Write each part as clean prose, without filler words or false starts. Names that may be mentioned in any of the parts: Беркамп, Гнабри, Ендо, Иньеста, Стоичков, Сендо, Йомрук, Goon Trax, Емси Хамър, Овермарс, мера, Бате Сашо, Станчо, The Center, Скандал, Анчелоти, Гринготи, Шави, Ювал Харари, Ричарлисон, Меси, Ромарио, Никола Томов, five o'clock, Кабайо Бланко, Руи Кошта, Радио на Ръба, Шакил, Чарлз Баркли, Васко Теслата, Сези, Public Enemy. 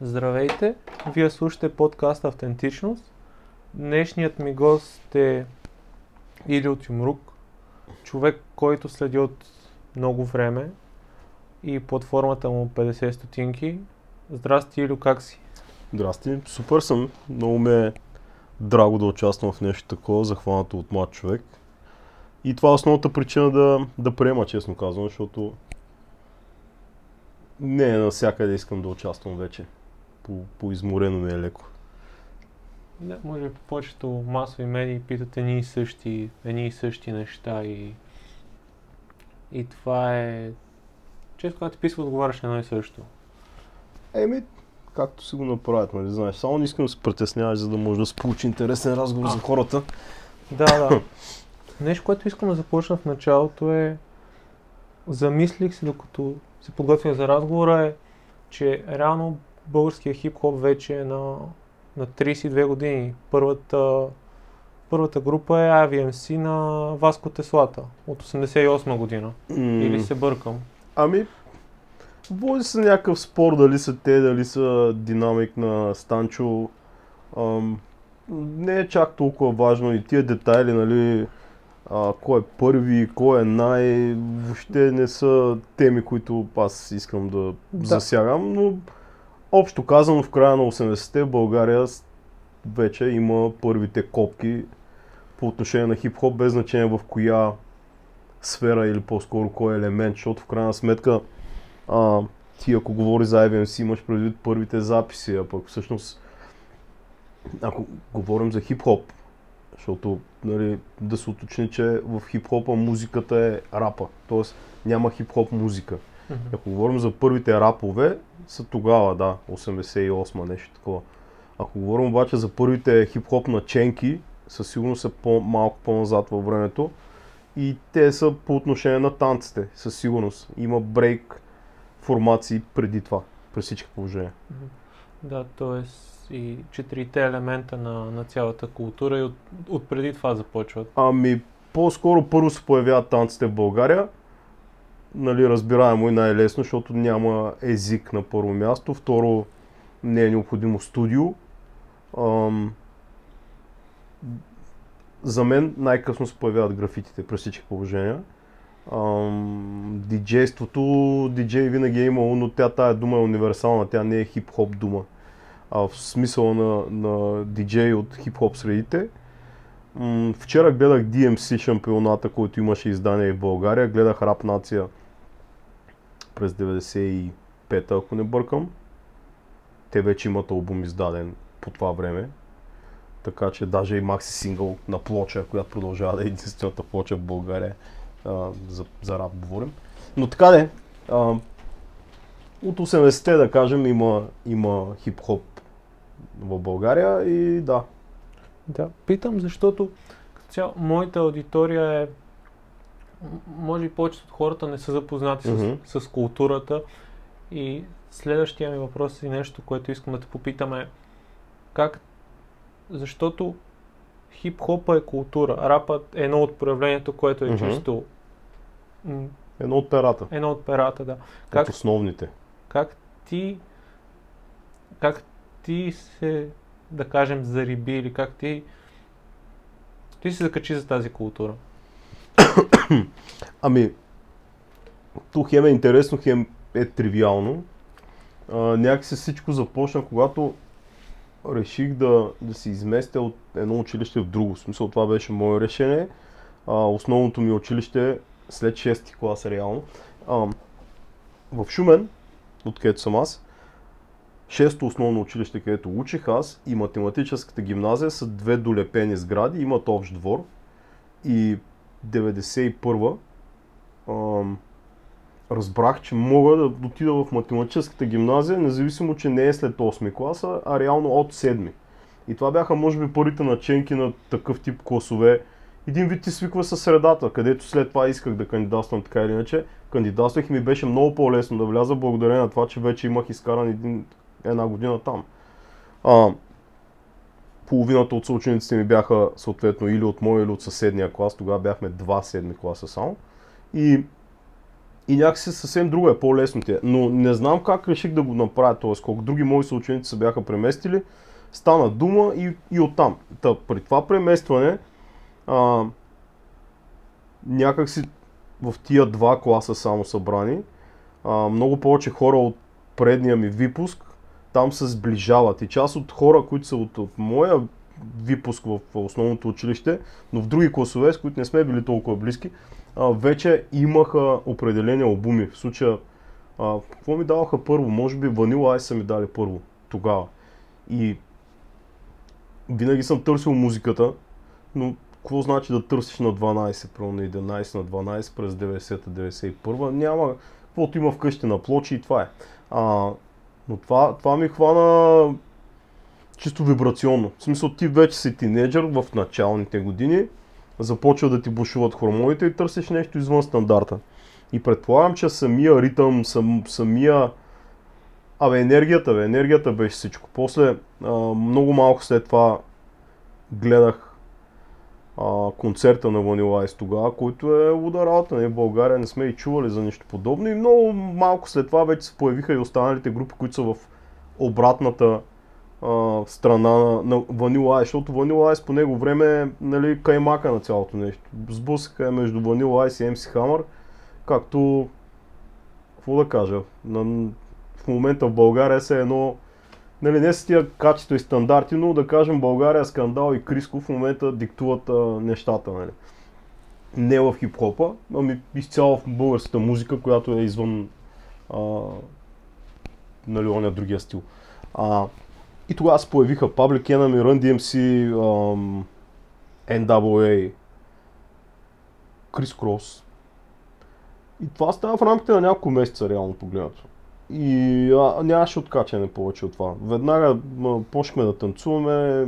Здравейте, вие слушате подкаст Автентичност. Днешният ми гост е Ильо Йомрук, човек, който следи от много време и платформата му 50 стотинки. Здрасти, Ильо, как си? Здрасти, супер съм. Много ме е драго да участвам в нещо такова, захванато от млад човек. И това е основната причина да приема, честно казвам, защото не е навсякъде искам да участвам вече. По-изморено ми е леко. Да, може по повечето масови медии питат едни и същи неща и това е... Често когато ти писва, отговаряш на едно и също. Еми, както си го направят, нали знаеш. Само не искам да се притесняваш, за да може да се получи интересен разговор за хората. Да. Нещо, което искам да започна в началото е... Замислих се, докато се подготвих за разговора, е, че реално българският хип-хоп вече е на 32 години. Първата група е AVMC на Васко Теслата от 1988 година. Или се бъркам? Ами, води се някакъв спор дали са те, дали са динамик на Станчо. Не е чак толкова важно и тия детайли, нали... Кой е първи, кой е най... Въобще не са теми, които аз искам да засягам, но общо казано в края на 80-те в България вече има първите копки по отношение на хип-хоп, без значение в коя сфера или по-скоро кой елемент, защото в крайна сметка ти ако говори за IBM имаш предвид първите записи, а пък всъщност ако говорим за хип-хоп, защото, нали, да се уточни, че в хип-хопа музиката е рапа, т.е. няма хип-хоп музика. Mm-hmm. Ако говорим за първите рапове, са тогава, 88-ма, нещо такова. Ако говорим обаче за първите хип-хоп наченки, със сигурност са малко по-назад във времето и те са по отношение на танците, със сигурност. Има брейк формации преди това, при всички положения. Mm-hmm. Да, т.е. и четирите елемента на цялата култура и от преди това започват. Ами, по-скоро първо се появяват танците в България. Нали, разбираемо и най-лесно, защото няма език на първо място. Второ, не е необходимо студио. За мен най-късно се появяват графитите при всички положения. Диджейството, диджей винаги е имало, но тая дума е универсална, тя не е хип-хоп дума. В смисъла на диджей от хип-хоп средите. Вчера гледах DMC шампионата, който имаше издание в България. Гледах Rap-нация през 95-та, ако не бъркам. Те вече имат албум издаден по това време. Така че даже и макси сингъл на плоча, която продължава да е единствената плоча в България. За рап говорим. Но така де. От 80-те, да кажем, има хип-хоп в България и да. Да, питам, защото моята аудитория е... Може и повечето от хората не са запознати mm-hmm. с културата. И следващия ми въпрос е нещо, което искам да те попитам е... Как... Защото хип-хопа е култура. Рапът е едно от проявлението, което е mm-hmm. чисто... Едно от перата, да. От основните. Как ти се, да кажем, зариби или как ти се закачи за тази култура? Ами, тук хем е интересно, хем е тривиално. Някакси всичко започна, когато реших да се изместя от едно училище в друго. В смисъл, това беше мое решение. Основното ми училище след 6-ти клас реално. В Шумен, откъдето съм аз, 6-то основно училище, където учих аз и математическата гимназия са две долепени сгради, имат общ двор и 91-а разбрах, че мога да отида в математическата гимназия, независимо, че не е след 8-ми класа, а реално от 7-ми. И това бяха, може би, първите наченки на такъв тип класове. Един вид ти свиква със средата, където след това исках да кандидатствам така или иначе. Кандидатствах и ми беше много по-лесно да вляза, благодарение на това, че вече имах изкаран една година там. Половината от съучениците ми бяха съответно или от моя, или от съседния клас. Тогава бяхме 2 седми класа само. И И някакси съвсем друго е, по-лесно ти е. Но не знам как реших да го направя това скок. Други мои съученици се бяха преместили, стана дума и оттам. Та, при това преместване, някакси в тия два класа само събрани, много повече хора от предния ми випуск там се сближават. И част от хора, които са от моя випуск в основното училище, но в други класове, с които не сме били толкова близки, вече имаха определени албуми. В случая, какво ми даваха първо? Може би Vanilla Ice са ми дали първо тогава. И винаги съм търсил музиката, но какво значи да търсиш на 12, прямо на 11, на 12 през 90-та, 91-та? Няма, каквото има вкъщи на плочи и това е. Но това ми хвана чисто вибрационно. В смисъл, ти вече си тинейджър в началните години, започва да ти бушуват хормоните и търсиш нещо извън стандарта. И предполагам, че самия ритъм, самия... енергията беше всичко. После, много малко след това гледах концерта на Vanilla Ice тогава, който е ударалата. В България не сме и чували за нищо подобно. И много малко след това вече се появиха и останалите групи, които са в обратната страна на Vanilla Ice, защото Vanilla Ice по него време е, нали, каймака на цялото нещо. Сблъсъка е между Vanilla Ice и Емси Хамър, както, какво да кажа, в момента в България се едно, нали, не са тия качество и стандарти, но да кажем България, Скандал и Криско в момента диктуват нещата, нали. Не в хип-хопа, ами изцяло в българската музика, която е извън, нали, оня другия стил. И тогава се появиха Public Enemy, Run DMC, NWA, Chris Cross. И това става в рамките на няколко месеца, реално погледнато. И нямаше откачане повече от това. Веднага почнахме да танцуваме,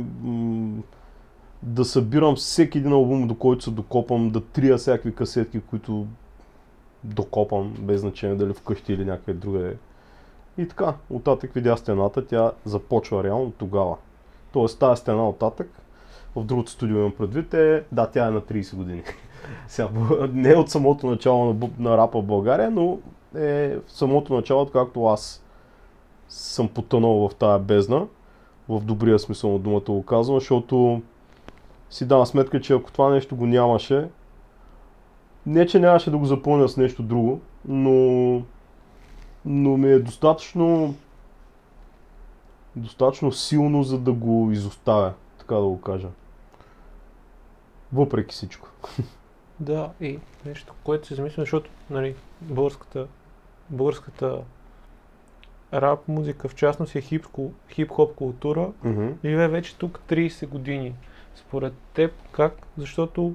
да събирам всеки един албум, до който се докопам, да трия всякакви касетки, които докопам, без значение дали вкъщи или някъде другаде. И така, оттатък видя стената, тя започва реално тогава. Тоест тази стена оттатък, в другото студио имам предвид, тя е на 30 години. Сега, не от самото начало на рапа в България, но е в самото начало, както аз съм потънал в тая бездна, в добрия смисъл на думата го казвам, защото си давам сметка, че ако това нещо го нямаше, не че нямаше да го запълня с нещо друго, но ми е достатъчно силно, за да го изоставя, така да го кажа. Въпреки всичко. Да, и нещо, което си замислям, защото, нали, българската рап музика, в частност, е хип-хоп култура, и вече тук 30 години. Според теб как? Защото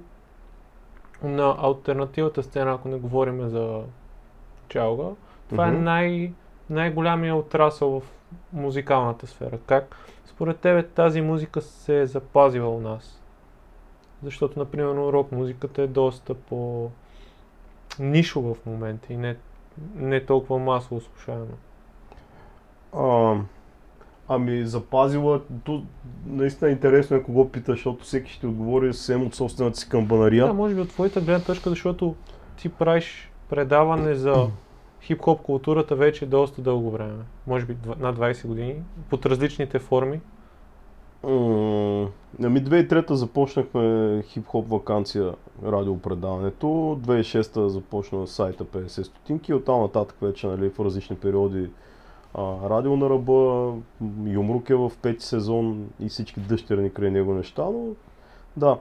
на алтернативната сцена, ако не говорим за чалга, това е най-голямия отрасъл в музикалната сфера. Как според тебе тази музика се е запазила у нас? Защото, например, рок музиката е доста по-нишова в момента и не толкова масово слушаема. Ами запазила, наистина интересно е кого питаш, защото всеки ще отговори съвсем от собствената си камбанария. Да, може би от твоята гледна точка, защото ти правиш предаване за хип-хоп културата вече доста дълго време, може би над 20 години, под различните форми. Ами 2003-та започнахме хип-хоп ваканция радиопредаването, 2006-та започна сайта 50 стотинки и оттам нататък вече, нали, в различни периоди Радио на Ръба, Йомрук е в пети сезон и всички дъщерни край него неща, но да.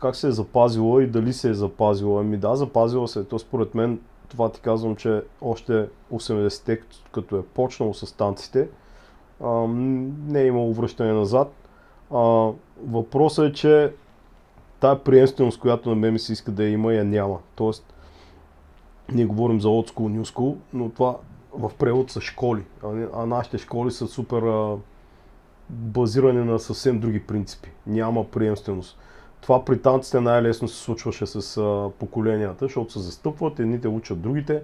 Как се е запазила и дали се е запазила? Ами да, запазила се, то според мен. Това ти казвам, че още 80-те, като е почнало с танците, не е имало връщане назад. Въпросът е, че тая приемственост, която на мен ми се иска да я има, я няма. Тоест, ние говорим за old school, new school, но това в превод са школи, а нашите школи са супер базирани на съвсем други принципи. Няма приемственост. Това при танците най-лесно се случваше с поколенията, защото се застъпват, едните учат другите,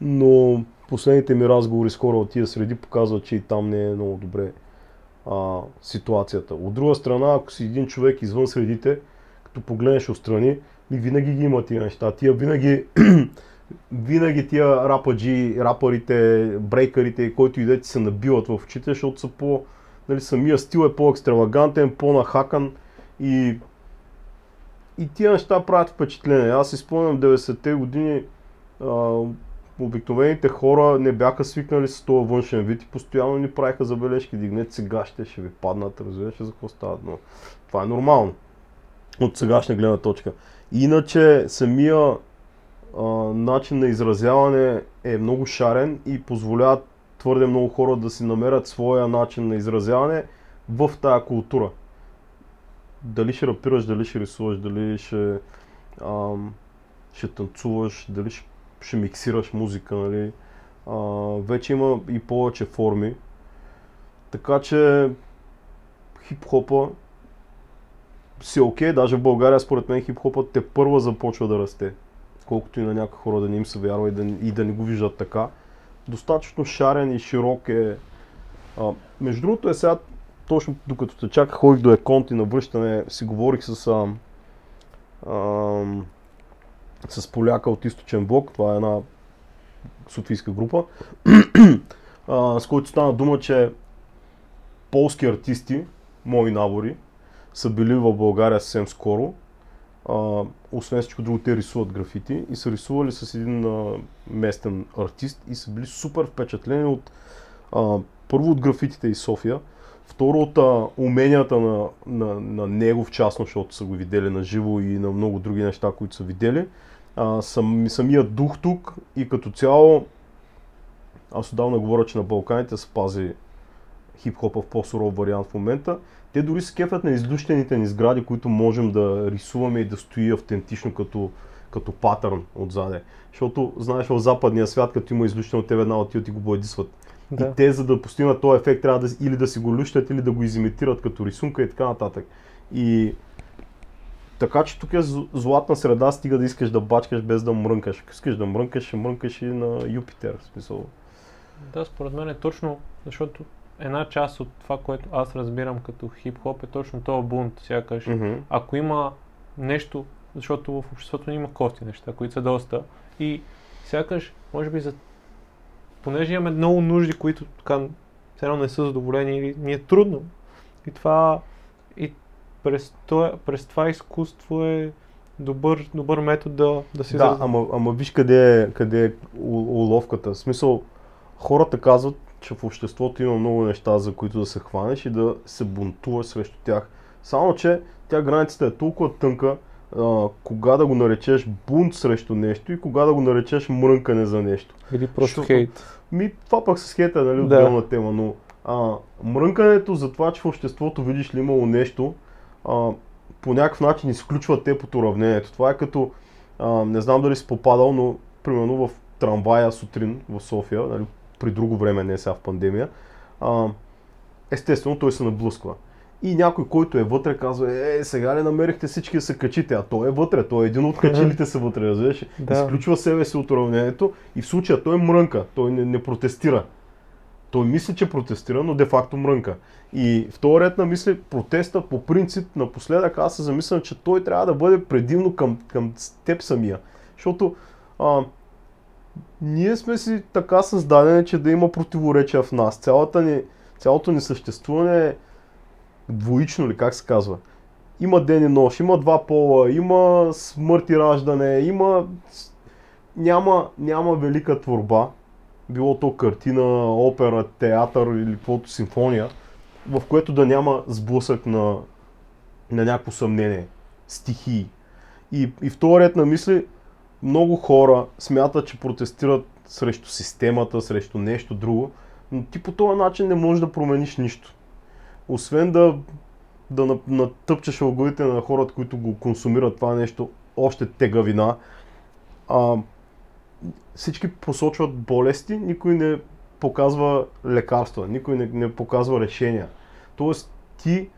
но последните ми разговори с хора от тия среди показват, че и там не е много добре ситуацията. От друга страна, ако си един човек извън средите, като погледнеш отстрани, винаги ги има тия неща. Тия винаги винаги тия рападжи, рапарите, брейкарите, който идете се набиват в очите, защото са по, нали, самия стил е по-екстравагантен, по-нахакан и тия неща правят впечатление. Аз си спомням 90-те години, обикновените хора не бяха свикнали с този външен вид и постоянно ни правиха забележки. Дигнете сега, ще ви паднат, разбирате за какво стават, но това е нормално от сегашна гледна точка. Иначе самия начин на изразяване е много шарен и позволяват твърде много хора да си намерят своя начин на изразяване в тая култура. Дали ще рапираш, дали ще рисуваш, дали ще танцуваш, дали ще миксираш музика, нали? Вече има и повече форми. Така че хип-хопа си окей, даже в България според мен хип-хопът тепърва започва да расте. Колкото и на някои хора да не им се вярва и да не го виждат така. Достатъчно шарен и широк е. Между другото е сега, точно докато те чаках, ходих до Еконт и на връщане си говорих с Поляка от Източен блок, това е една софийска група, с който стана дума, че полски артисти, мои набори, са били в България съвсем скоро. Освен всичко друго, те рисуват графити и са рисували с един местен артист и са били супер впечатлени от първо от графитите из София, второ от уменията на него в частност, защото са го видели на живо и на много други неща, които са видели, самия дух тук и като цяло, аз отдавна говоря, че на Балканите се пази хип-хопа в по-суров вариант в момента. Те дори се кефят на излющените ни сгради, които можем да рисуваме и да стои автентично като патърн отзаде. Защото, знаеш, в западния свят, като има излющено, те веднага отиват и го бладисват. Да. И те, за да постигнат този ефект, трябва или да си го лющат, или да го изимитират като рисунка и така нататък. И така че тук е златна среда, стига да искаш да бачкаш без да мрънкаш. Ако искаш да мрънкаш, ще мрънкаш и на Юпитер, в смисъл. Да, според мен е точно, защото една част от това, което аз разбирам като хип-хоп, е точно този бунт, сякаш. Mm-hmm. Ако има нещо, защото в обществото има кости неща, които са доста, и сякаш, може би, понеже имаме много нужди, които така едно не са задоволени или ни е трудно. И това и през това изкуство е добър метод да се... Да, ама виж къде е уловката. В смисъл, хората казват, че в обществото има много неща, за които да се хванеш и да се бунтуваш срещу тях. Само, че тя границата е толкова тънка, кога да го наречеш бунт срещу нещо и кога да го наречеш мрънкане за нещо. Или просто хейт. Това пък с хейта е, нали, отделна тема, но мрънкането за това, че в обществото видиш ли имало нещо, по някакъв начин изключва те под уравнението. Това е като, не знам дали си попадал, но примерно в трамвая сутрин в София, нали, при друго време, не сега в пандемия, естествено той се наблъсква. И някой, който е вътре, казва, сега ли намерихте всички да се качите, а той е вътре, той е един от качилите се вътре, разбираш, да. Изключва себе си от уравнението и в случая той мрънка, той не протестира. Той мисли, че протестира, но де-факто мрънка. И в този ред на мисли, протеста по принцип напоследък аз се замислям, че той трябва да бъде предимно към теб самия, защото ние сме си така създадени, че да има противоречия в нас. Цялото ни съществуване е двоично ли, как се казва. Има ден и нощ, има два пола, има смърт и раждане, няма велика творба, било то картина, опера, театър или каквото симфония, в което да няма сблъсък на някакво съмнение, стихии. И в този ред на мисли, много хора смятат, че протестират срещу системата, срещу нещо друго, но ти по този начин не можеш да промениш нищо. Освен да натъпчеш алгоритмите на хората, които го консумират това нещо, още тегавина. Всички посочват болести, никой не показва лекарства, никой не показва решения. Тоест ти,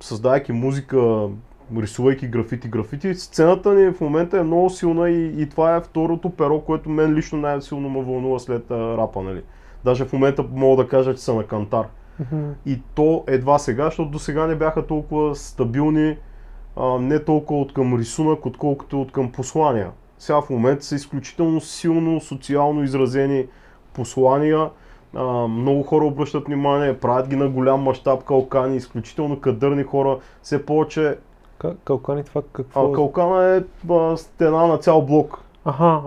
създавайки музика, рисувайки графити, сцената ни в момента е много силна и това е второто перо, което мен лично най-силно ме вълнува след рапа, нали. Даже в момента мога да кажа, че са на кантар. И то едва сега, защото до сега не бяха толкова стабилни, не толкова от към рисунък, отколкото от към послания. сега в момента са изключително силно социално изразени послания. Много хора обръщат внимание, правят ги на голям мащаб калкани, изключително кадърни хора, все повече... Калкани това какво? Калкана е стена на цял блок. Аха.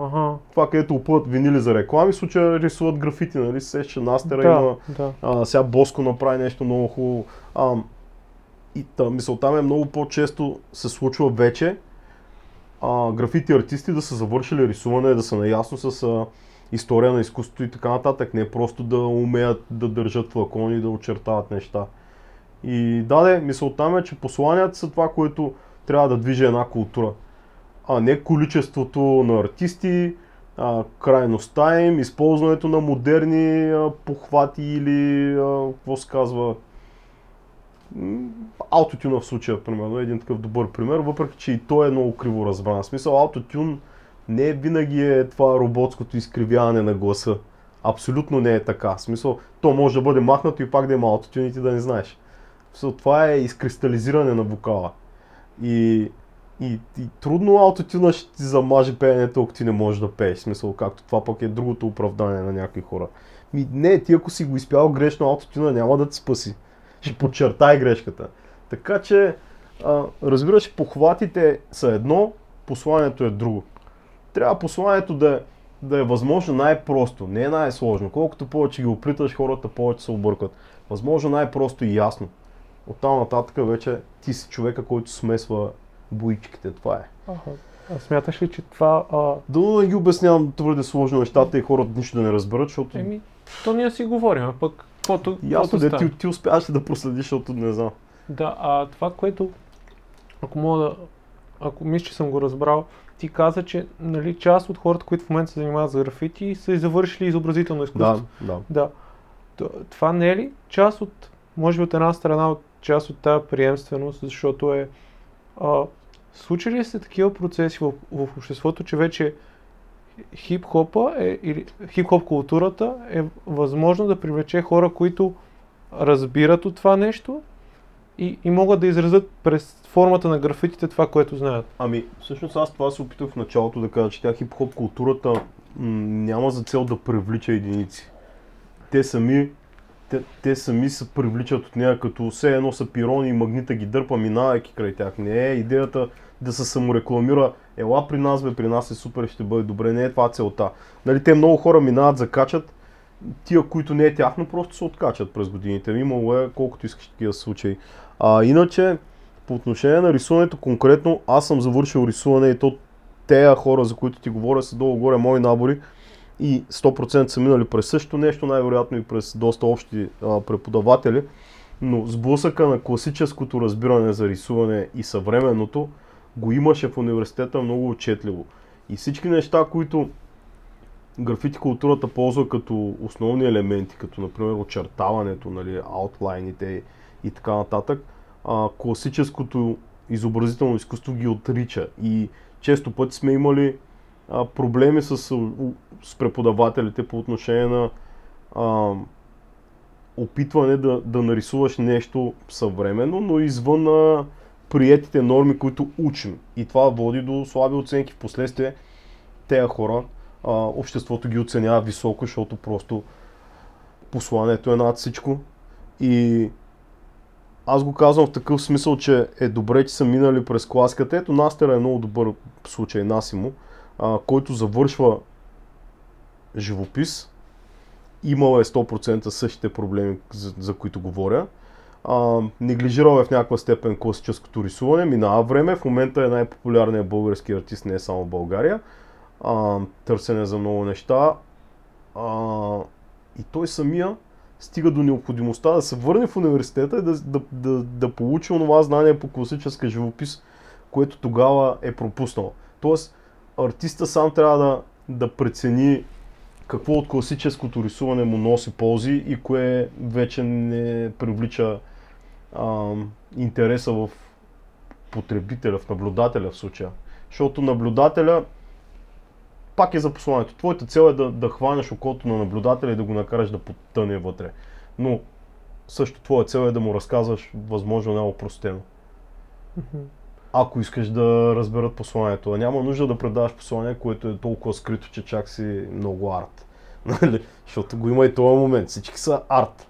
Това, където опъват винили за реклами, в случая рисуват графити, нали? Сеща Настера има. Сега Боско направи нещо много хубаво. Мисълта ми е, много по-често се случва вече графити артисти да са завършили рисуване, да са наясно с история на изкуството и така нататък. Не просто да умеят да държат флакони и да очертават неща. И даде, мисълта ми е, че посланията са това, което трябва да движи една култура. А не количеството на артисти, крайността им, използването на модерни похвати или какво се казва, аутотюна в случая, примерно, един такъв добър пример, въпреки че и той е много криво разбран. В смисъл, аутотюн не винаги е това роботското изкривяване на гласа. Абсолютно не е така. В смисъл, то може да бъде махнато и пак да има аутотюн и ти да не знаеш. В смисъл, това е изкристализиране на вокала. И трудно аутотюна ще ти замаже пеенето, ако ти не можеш да пееш. В смисъл, както това пък е другото оправдание на някои хора. Не, ти ако си го изпял грешно, аутотюна няма да ти спаси. Ще подчертай грешката. Така че, разбираш, похватите са едно, посланието е друго. Трябва посланието да е възможно най-просто, не е най-сложно. Колкото повече ги оплиташ, хората повече се объркват. Възможно най-просто и ясно. Оттам нататък вече ти си човека, който смесва боичките. Това е. Смяташ ли, че това... Дълно не ги обяснявам твърде сложно нещата и хората нищо да не разберат, защото... То ние си говорим, пък... Ясно, да ти успяваш да проследиш, защото не знам. Да, това, което... Ако мисля, че съм го разбрал, ти каза, че нали, част от хората, които в момента се занимават с графити, са завършили изобразително изкуство. Да. Това не е ли част от... Може би от една страна, от част от тази приемственост, защото е... случили ли се такива процеси в обществото, че вече хип-хопа или хип-хоп културата е възможно да привлече хора, които разбират от това нещо и могат да изразят през формата на графитите това, което знаят? Всъщност аз това се опитах в началото да кажа, че тя хип-хоп културата няма за цел да привлича единици. Те сами се привличат от нея, като все едно са пирони и магнита ги дърпа, минавайки край тях. Не е идеята да се саморекламира, ела при нас, бе, при нас е супер, ще бъде добре, не е това целта. Нали, те много хора минават, закачат, тия, които не е тяхно, просто се откачат през годините. Имало е колкото искаш такива случаи. Иначе, по отношение на рисуването конкретно, аз съм завършил рисуване и то тея хора, за които ти говоря, са долу-горе мои набори. И 100% са минали през същото нещо, най-вероятно и през доста общи преподаватели, но сблъсъка на класическото разбиране за рисуване и съвременното го имаше в университета много отчетливо. И всички неща, които графити културата ползва като основни елементи, като например очертаването, нали, аутлайните и така нататък, класическото изобразително изкуство ги отрича. И често пъти сме имали проблеми с преподавателите по отношение на опитване да нарисуваш нещо съвременно, но извън на приетите норми, които учим. И това води до слаби оценки. Впоследствие тези хора, обществото ги оценява високо, защото просто посланието е над всичко. И аз го казвам в такъв смисъл, че е добре, че са минали през класиката. Ето Настера е много добър случай, Насимо, който завършва живопис, имал е 100% същите проблеми, за които говоря. Неглижирал е в някаква степен класическото рисуване, минава време, в момента е най-популярният български артист, не е само в България, търсене за много неща, и той самия стига до необходимостта да се върне в университета и да получи онова знание по класическа живопис, което тогава е пропуснал. Тоест, артиста сам трябва да прецени какво от класическото рисуване му носи ползи и кое вече не привлича интереса в потребителя, в наблюдателя в случая. Защото наблюдателя пак е за посланието. Твоята цел е да хванеш окото на наблюдателя и да го накараш да потъне вътре. Но също твоя цел е да му разказваш възможно най-опростено. ако искаш да разберат посланието. А няма нужда да предаваш послание, което е толкова скрито, че чак си много арт. Нали? Защото го има и този момент. Всички са арт.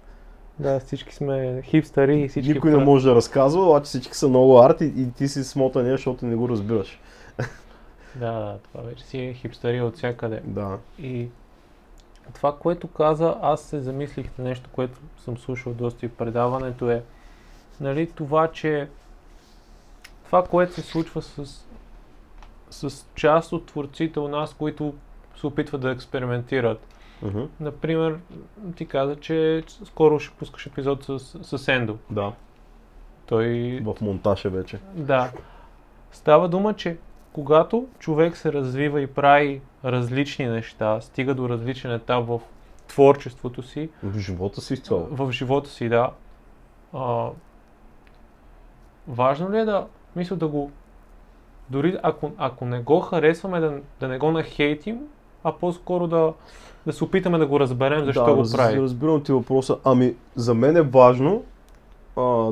Да, всички сме хипстари и всички... Никой не може да разказва, обаче всички са много арт и ти си смотания, защото не го разбираш. Да, това вече си хипстари от всякъде. Да. И това, което каза, аз се замислих на нещо, което съм слушал доста и в предаването е, нали, това, че това, което се случва с част от творците у нас, които се опитват да експериментират. Uh-huh. Например, ти каза, че скоро ще пускаш епизод с Ендо. Да. Той... В монтаж е вече. Да. Става дума, че когато човек се развива и прави различни неща, стига до различен етап в творчеството си... В живота си изцяло. В живота си, да. Важно ли е да... Мисля да го... Дори ако не го харесваме, да не го нахейтим, а по-скоро да се опитаме да го разберем защо го прави. Да, разбирам ти въпроса. Ами, за мен е важно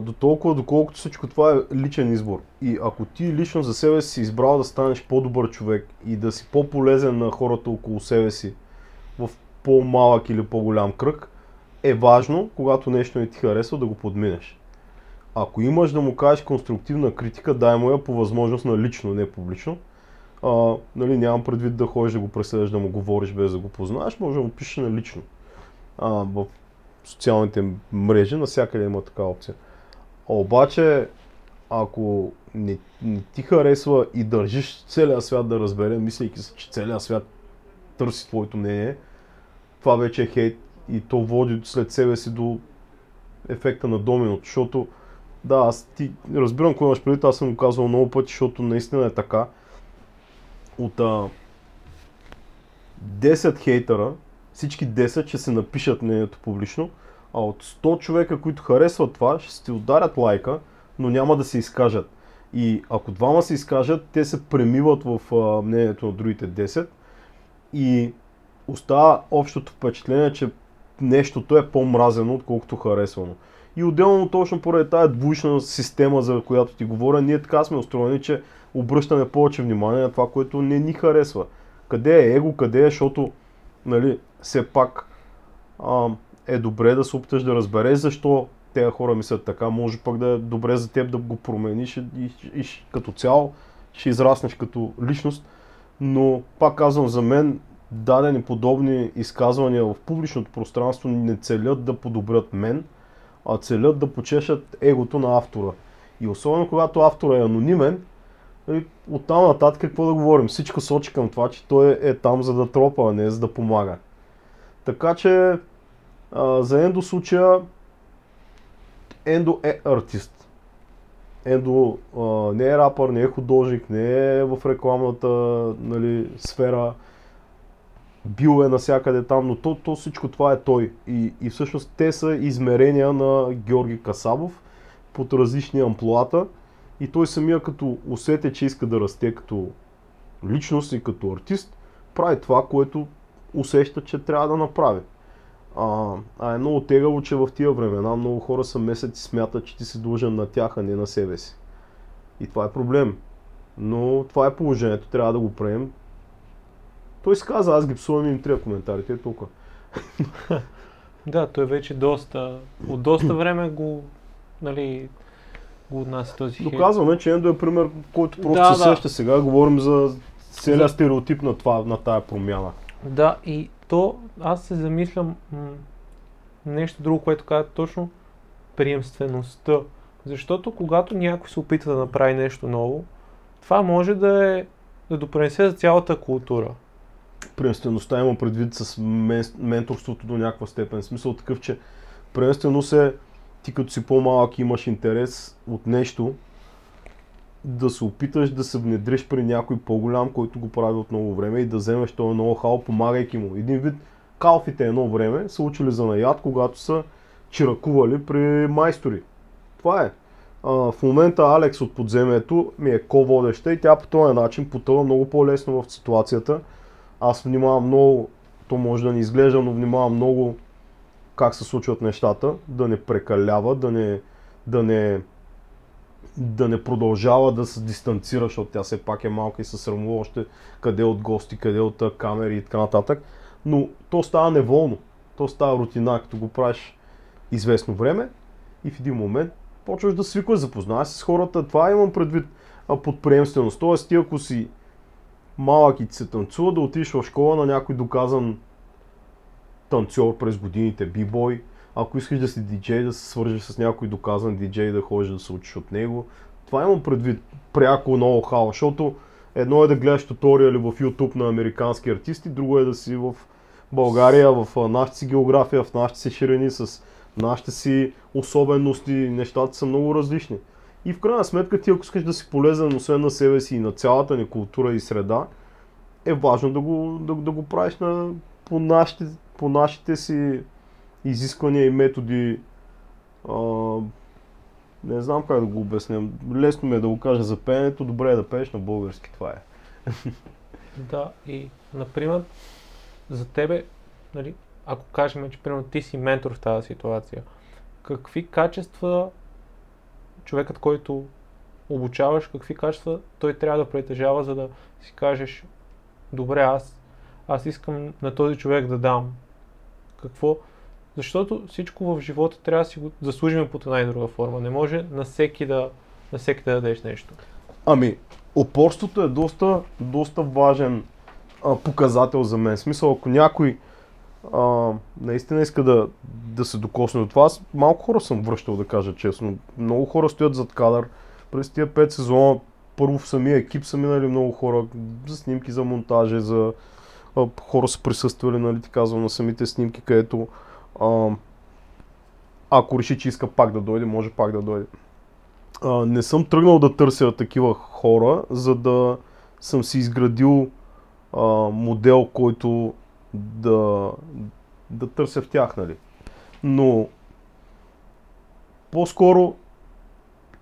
дотолкова, доколкото всичко това е личен избор. И ако ти лично за себе си избрал да станеш по-добър човек и да си по-полезен на хората около себе си в по-малък или по-голям кръг, е важно, когато нещо не ти харесва, да го подминеш. Ако имаш да му кажеш конструктивна критика, дай му я по възможност на лично, не публично. Нали, нямам предвид да ходиш да го преследваш, да му говориш без да го познаеш, може да му пишеш на лично. В социалните мрежи навсякъде има такава опция. Обаче, ако не ти харесва и държиш целия свят да разбере, мислейки се, че целия свят търси твоето мнение, това вече е хейт и то води след себе си до ефекта на доминото, защото да, ти разбирам кой имаш предвид, аз съм го казвал много пъти, защото наистина е така. От 10 хейтера, всички 10 ще се напишат мнението публично, а от 100 човека, които харесват това, ще си ударят лайка, но няма да се изкажат. И ако двама се изкажат, те се премиват в мнението на другите 10 и остава общото впечатление, че нещото е по-мразено, отколкото харесвано. И отделно точно поради тази двоична система, за която ти говоря, ние така сме устроени, че обръщаме повече внимание на това, което не ни харесва. Къде е его, къде е, защото нали, все пак е добре да се опиташ да разбереш защо тези хора мислят така. Може пък да е добре за теб да го промениш и като цяло ще израснеш като личност. Но пак казвам, за мен дадени подобни изказвания в публичното пространство не целят да подобрят мен, а целят да почешат егото на автора. И особено когато автора е анонимен, оттам нататък какво да говорим? Всичко сочи към това, че той е там за да тропа, а не за да помага. Така че за Ендо случая, Ендо е артист. Ендо не е рапър, не е художник, не е в рекламната нали, сфера. Бил е навсякъде там, но то всичко това е той. И всъщност те са измерения на Георги Касабов под различни амплоата. И той самия като усете, че иска да расте като личност и като артист, прави това, което усеща, че трябва да направи. А е много тегаво, че в тия времена много хора се месят и смятат, че ти си дължен на тях, а не на себе си. И това е проблем. Но това е положението, трябва да го приемем. Той си каза, аз ги псувам им трия коментарите, е толкова. Да, той вече от доста време го отнася този хейт. Доказваме, че Ендо е пример, който просто се сеща сега. Говорим за целия стереотип на тая промяна. Да, и то аз се замислям нещо друго, което казва точно приемствеността. Защото когато някой се опита да направи нещо ново, това може да допринесе за цялата култура. Приемствеността има предвид с менторството до някаква степен. В смисъл такъв, че приемственост е ти като си по-малък имаш интерес от нещо, да се опиташ да се внедриш при някой по-голям, който го прави от много време и да вземеш този ноу-хау, помагайки му. Един вид калфите едно време са учили занаят, когато са чиракували при майстори. Това е. В момента Алекс от подземието ми е ко-водеща и тя по този начин потъва много по-лесно в ситуацията. Аз внимавам много, то може да не изглежда, но внимавам много как се случват нещата, да не прекалява, да не да не продължава да се дистанцира, защото тя все пак е малка и се срамува още къде от гости, къде от камери и така нататък. Но то става неволно, то става рутина, като го правиш известно време и в един момент почваш да свикваш, запознаваш с хората. Това имам предвид подприемственост. Тоест ти ако си малък и ти се танцува, да отидеш в школа на някой доказан танцор през годините, бибой. Ако искаш да си диджей, да се свържеш с някой доказан диджей, да ходиш да се учиш от него. Това имам предвид пряко ноу-хау, защото едно е да гледаш туториали в YouTube на американски артисти, друго е да си в България, в нашата си география, в нашите си ширини, с нашите си особености, нещата са много различни. И в крайна сметка ти, ако искаш да си полезен, освен на себе си и на цялата ни култура и среда, е важно да го правиш по нашите си изисквания и методи. Не знам как да го обясням. Лесно ми е да го кажа за пеенето, добре е да пееш на български, това е. Да, и например, за тебе, нали, ако кажем, че примерно ти си ментор в тази ситуация, какви качества човекът, който обучаваш, какви качества той трябва да притежава, за да си кажеш, добре, аз искам на този човек да дам какво. Защото всичко в живота трябва да си го заслужим под една и друга форма. Не може на всеки да дадеш нещо. Ами, упорството е доста важен показател за мен. В смисъл, ако някой наистина иска да се докосне от това, малко хора съм връщал, да кажа честно. Много хора стоят зад кадър. През тия 5 сезона първо в самия екип са минали много хора за снимки, за монтажи, за хора са присъствали, нали, ти казвам, на самите снимки, където ако реши, че иска пак да дойде, може пак да дойде. Не съм тръгнал да търся такива хора, за да съм си изградил модел, който да търся в тях, нали. Но по-скоро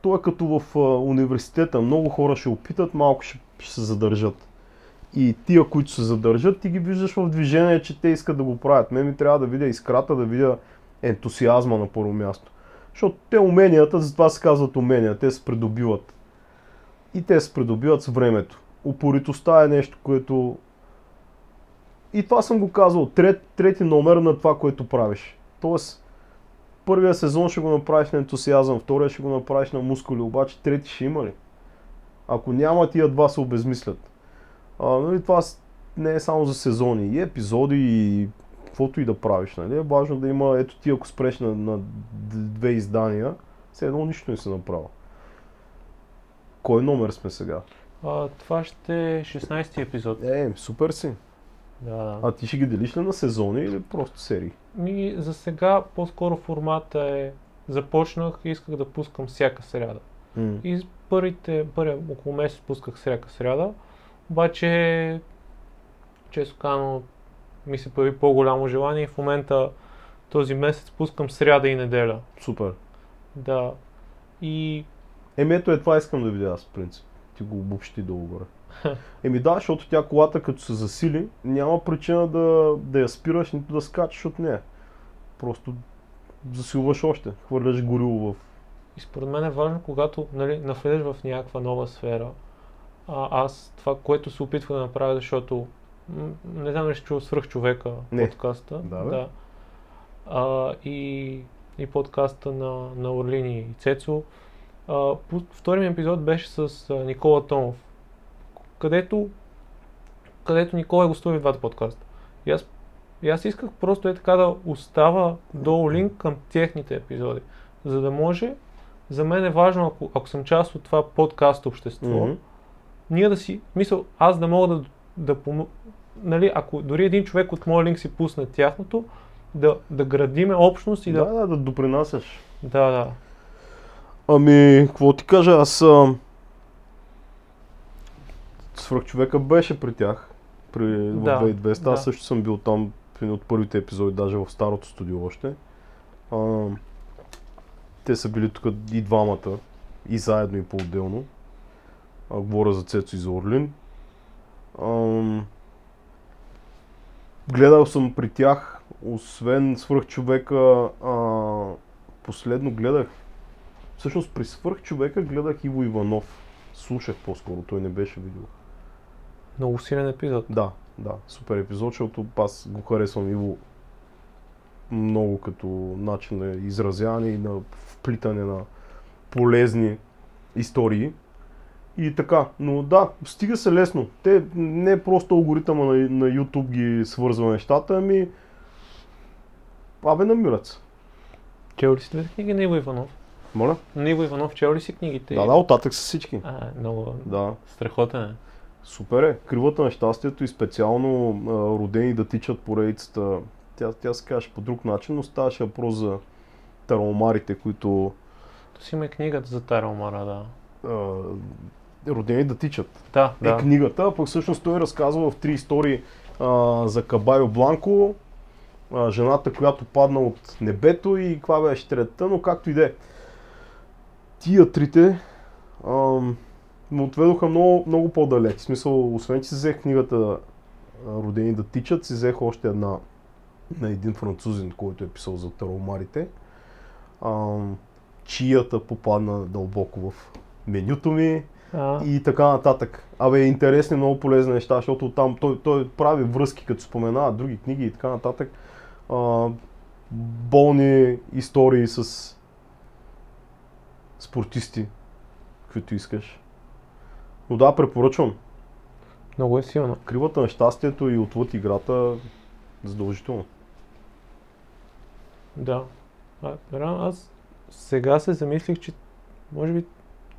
то е като в университета. Много хора ще опитат, малко ще се задържат. И тия, които се задържат, ти ги виждаш в движение, че те искат да го правят. Мен ми трябва да видя искрата, да видя ентусиазма на първо място. Защото те уменията, затова се казват умения, те се придобиват. И те се придобиват с времето. Упоритостта е нещо, което... И това съм го казал, трети номер на това, което правиш. Тоест, първия сезон ще го направиш на ентусиазъм, втория ще го направиш на мускули, обаче трети ще има ли? Ако няма, тия два се обезмислят. Това не е само за сезони, и епизоди, и каквото и да правиш, нали? Е важно да има, ето ти ако спреш на две издания, все едно нищо не се направи. Кой номер сме сега? Това ще е 16-ти епизод. Супер си. Да. А ти ще ги делиш ли на сезони или просто серии? За сега по-скоро формата е, започнах и исках да пускам всяка сряда. И първия около месец пусках всяка сряда. Обаче, често казано, ми се появи по-голямо желание и в момента този месец пускам сряда и неделя. Супер. Да. И... Ето това искам да видя аз, в принцип. Ти го обобщи долу горе. Да, защото тя колата като се засили, няма причина да я спираш, нито да скачаш от нея. Просто засилваш още, хвърляш гориво в... И според мен е важно, когато навлезеш в някаква нова сфера, аз това, което се опитвам да направя, защото не знам ли ще чува Свръхчовека подкаста. Да. И подкаста на Орлини и Цецо. Вторият епизод беше с Никола Томов, където Никола е гостува в двата подкаста. И аз исках просто така да остава долу линк към техните епизоди, за да може, за мен е важно, ако съм част от това подкаст общество, ние да си, мисъл, аз да мога да помогна, нали, ако дори един човек от моя линк си пусне тяхното, да градиме общност и да допринасяш. Да. Ами, какво ти кажа, аз Свръхчовека беше при тях, в 2200, аз също съм бил там в един от първите епизоди, даже в старото студио още. Те са били тук и двамата, и заедно, и по-отделно. Говоря за Цецо и за Орлин. Гледал съм при тях, освен Свръхчовека, последно гледах Всъщност при Свръхчовека гледах Иво Иванов. Слушах по-скоро, той не беше видео. Много силен епизод. Да, да, супер епизод, защото аз го харесвам Иво много като начин на изразяване и на вплитане на полезни истории. И така, но да, стига се лесно. Те не е просто алгоритъма на YouTube ги свързва нещата, ами... Абе, намират се. Чел ли си двете книги на Иво Иванов? Моля? На Иво Иванов чел ли си книгите? Да, да, оттатък са всички. Много да. Страхотен е. Супер е. Кривата на щастието и специално Родени да тичат поредицата. Тя се казваше по друг начин, но ставаше въпрос за таралмарите, които... То си има и книгата за таралмара, да. Родени да тичат. Да, да. Книгата, пък всъщност той разказва в три истории за Кабайо Бланко, жената, която падна от небето и каква беше третата, но както и де. Тия трите ме отведоха много, много по-далеч. В смисъл, освен че си взех книгата Родени да тичат, си взех още една на един французин, който е писал за таралмарите, чията попадна дълбоко в менюто ми и така нататък. Абе, интересни, много полезни неща, защото там той прави връзки, като споменава други книги и така нататък. Болни истории с спортисти, които искаш. Но да, препоръчвам. Много е силно. Кривата на щастието и отвъд играта задължително. Да. Аз сега се замислих, че може би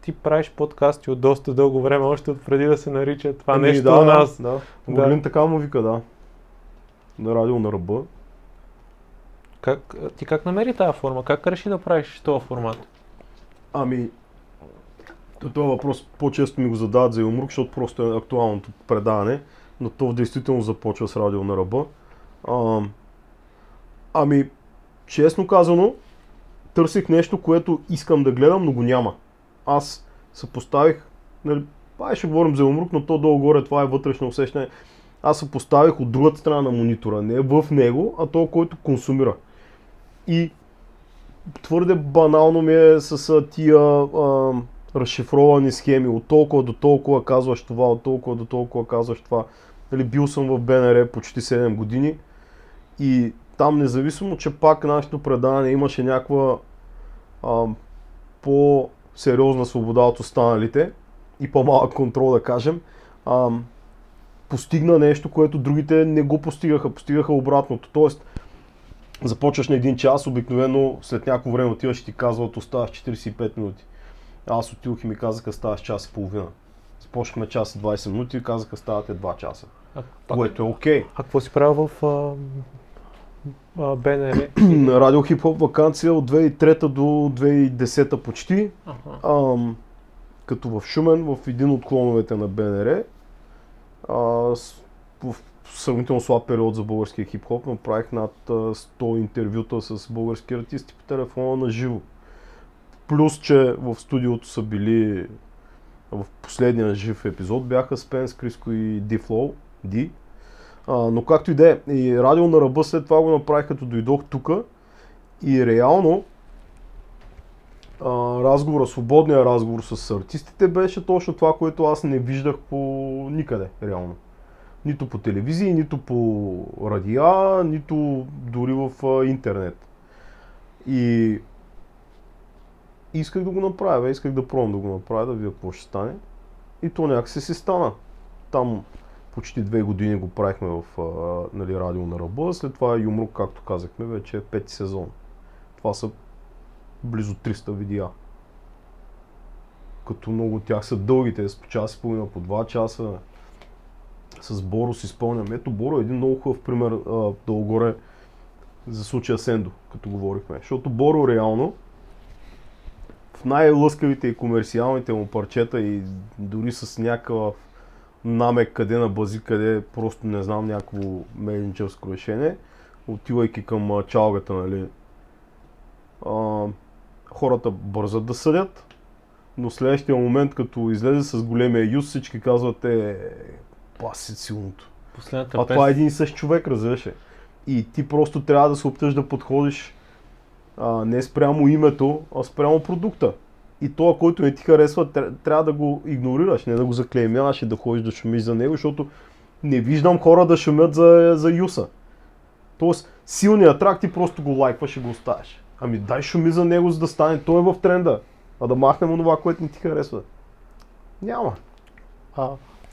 ти правиш подкасти от доста дълго време, още от преди да се нарича това нещо у нас. Да, Горлин така му вика, да. На Радио на Ръба. Ти как намери тази форма? Как реши да правиш този формат? Ами, този въпрос по-често ми го задават за Йомрук, защото просто е актуалното предаване, но то в действително започва с Радио на Ръба. Ами, честно казано, търсих нещо, което искам да гледам, но го няма. Аз съпоставих, нали, ще говорим за Йомрук, но то долу-горе това е вътрешно усещане. Аз съпоставих от другата страна на монитора, не в него, а то, който консумира. И твърде банално ми е с тия разшифровани схеми, от толкова до толкова казваш това, от толкова до толкова казваш това. Нали, бил съм в БНР почти 7 години и там независимо, че пак нашето предаване имаше някаква по-сериозна свобода от останалите и по-малък контрол, да кажем, постигна нещо, което другите не го постигаха, постигаха обратното. Тоест, започваш на един час, обикновено след някакво време отиваш и ти казват, оставаш 45 минути. Аз отидох и ми казаха, ставаш час и половина. Започнахме час и 20 минути и казаха, ставате 2 часа, което е окей. А какво си правил в... БНР. Радио хип-хоп ваканция от 2003 до 2010 почти. Като в Шумен, в един от клоновете на БНР. В сравнително слаб период за българския хип-хоп направих над 100 интервюта с български артисти по телефона на живо. Плюс, че в студиото са били в последния жив епизод бяха Спенс, Криско и D-Flow. Но както и да е, и Радио на Ръба след това го направих като дойдох тука и реално свободния разговор с артистите беше точно това, което аз не виждах по никъде реално. Нито по телевизии, нито по радиа, нито дори в интернет. И исках да го направя, исках да пробвам да го направя, да видя какво ще стане. И то някакси си стана. Там почти 2 години го правихме в Радио на Ръба, след това Йомрук, както казахме, вече е 5-ти сезон. Това са близо 300 видеа. Като много от тях са дългите, с по час и половина, по 2 часа. С Боро си спомням. Ето Боро е един много хубав пример долу-горе за случая Сендо, като говорихме. Защото Боро реално в най-лъскавите и комерциалните му парчета и дори с някаква намек къде на бази, къде просто не знам някакво менеджерско решение, отивайки към чалгата, нали, хората бързат да съдят, но в следващия момент, като излезе с големия юз, всички казват, паси силното. А това е един и същ човек, разбираше. И ти просто трябва да се опиташ да подходиш не спрямо името, а спрямо продукта. и това, който не ти харесва, трябва да го игнорираш, не да го заклеймяваш и да ходиш да шумиш за него, защото не виждам хора да шумят за Юса. Тоест, силният трак ти просто го лайкваш и го оставяш. Ами дай шуми за него, за да стане той в тренда, а да махнем онова, което не ти харесва. Няма.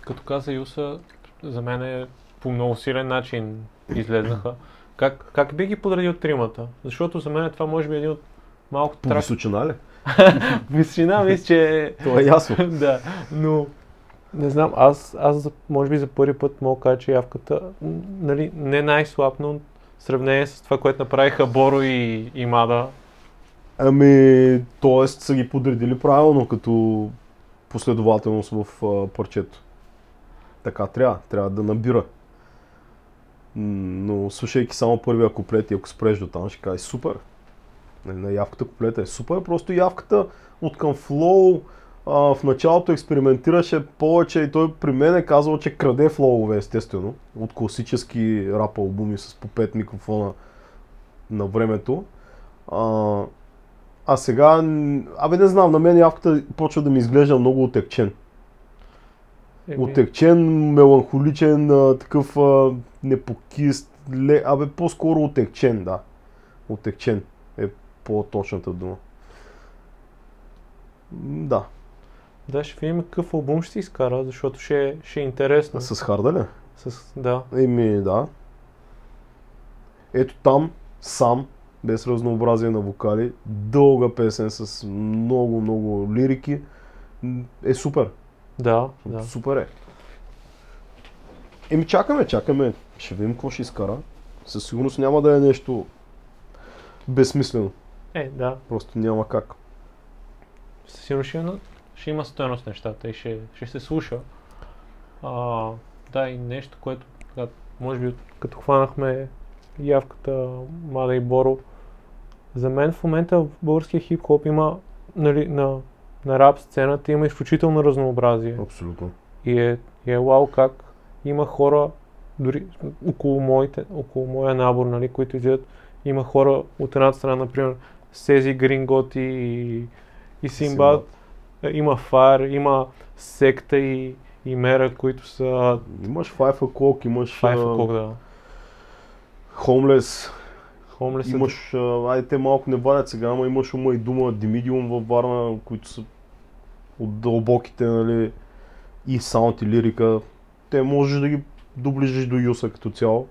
Като каза Юса, за мен е по много силен начин излезнаха. Как би ги подредил тримата? Защото за мен това може би е един от малкото трак... По височина ли? Височина, мисля, че... Това е ясно. Да, но... Не знам, аз може би за първи път мога да кажа, че Явката, нали, не най-слаб, но сравнение с това, което направиха Боро и Мада. Ами, т.е. са ги подредили правилно, като последователност в парчето. Така трябва да набира. Но слушайки само първия куплет и ако спреш до там, ще кажа супер. На Явката куплета е супер, просто Явката от към флоу в началото експериментираше повече и той при мен е казал, че краде флоуве, естествено, от класически рап албуми с по 5 микрофона на времето. А сега, не знам, на мен Явката почва да ми изглежда много отекчен. Отекчен, меланхоличен, такъв непокист, по-скоро отекчен, да. Отекчен е по-точната дума. Да. Да, ще видим какъв албум ще изкара, защото ще е интересно. С Харда ли? Да. Еми, да. Ето там, сам, без разнообразие на вокали, дълга песен с много лирики, е супер. Да. Супер е. Еми, чакаме. Ще видим какво ще изкара. Със сигурност няма да е нещо безсмислено. Да. Просто няма как. Сигурно ще има стойност нещата и ще се слуша. Да, и нещо, което може би като хванахме Явката, Мада и Боро. За мен в момента в българския хип-хоп има, нали, на рап сцената има изключително разнообразие. Абсолютно. И е вау как има хора, дори около моя набор, нали, които излизат, има хора от една страна, например, Сези, Гринготи и Симбад, има Фар, има Секта и Мера, които са... Имаш five o'clock, имаш... Five o'clock, да. Homeless. Имаш... те малко не вадят сега, ама имаш Ума и Дума, Димидиум във Варна, които са от дълбоките, нали, и саунд и лирика. Те можеш да ги доближиш до Юса като цяло.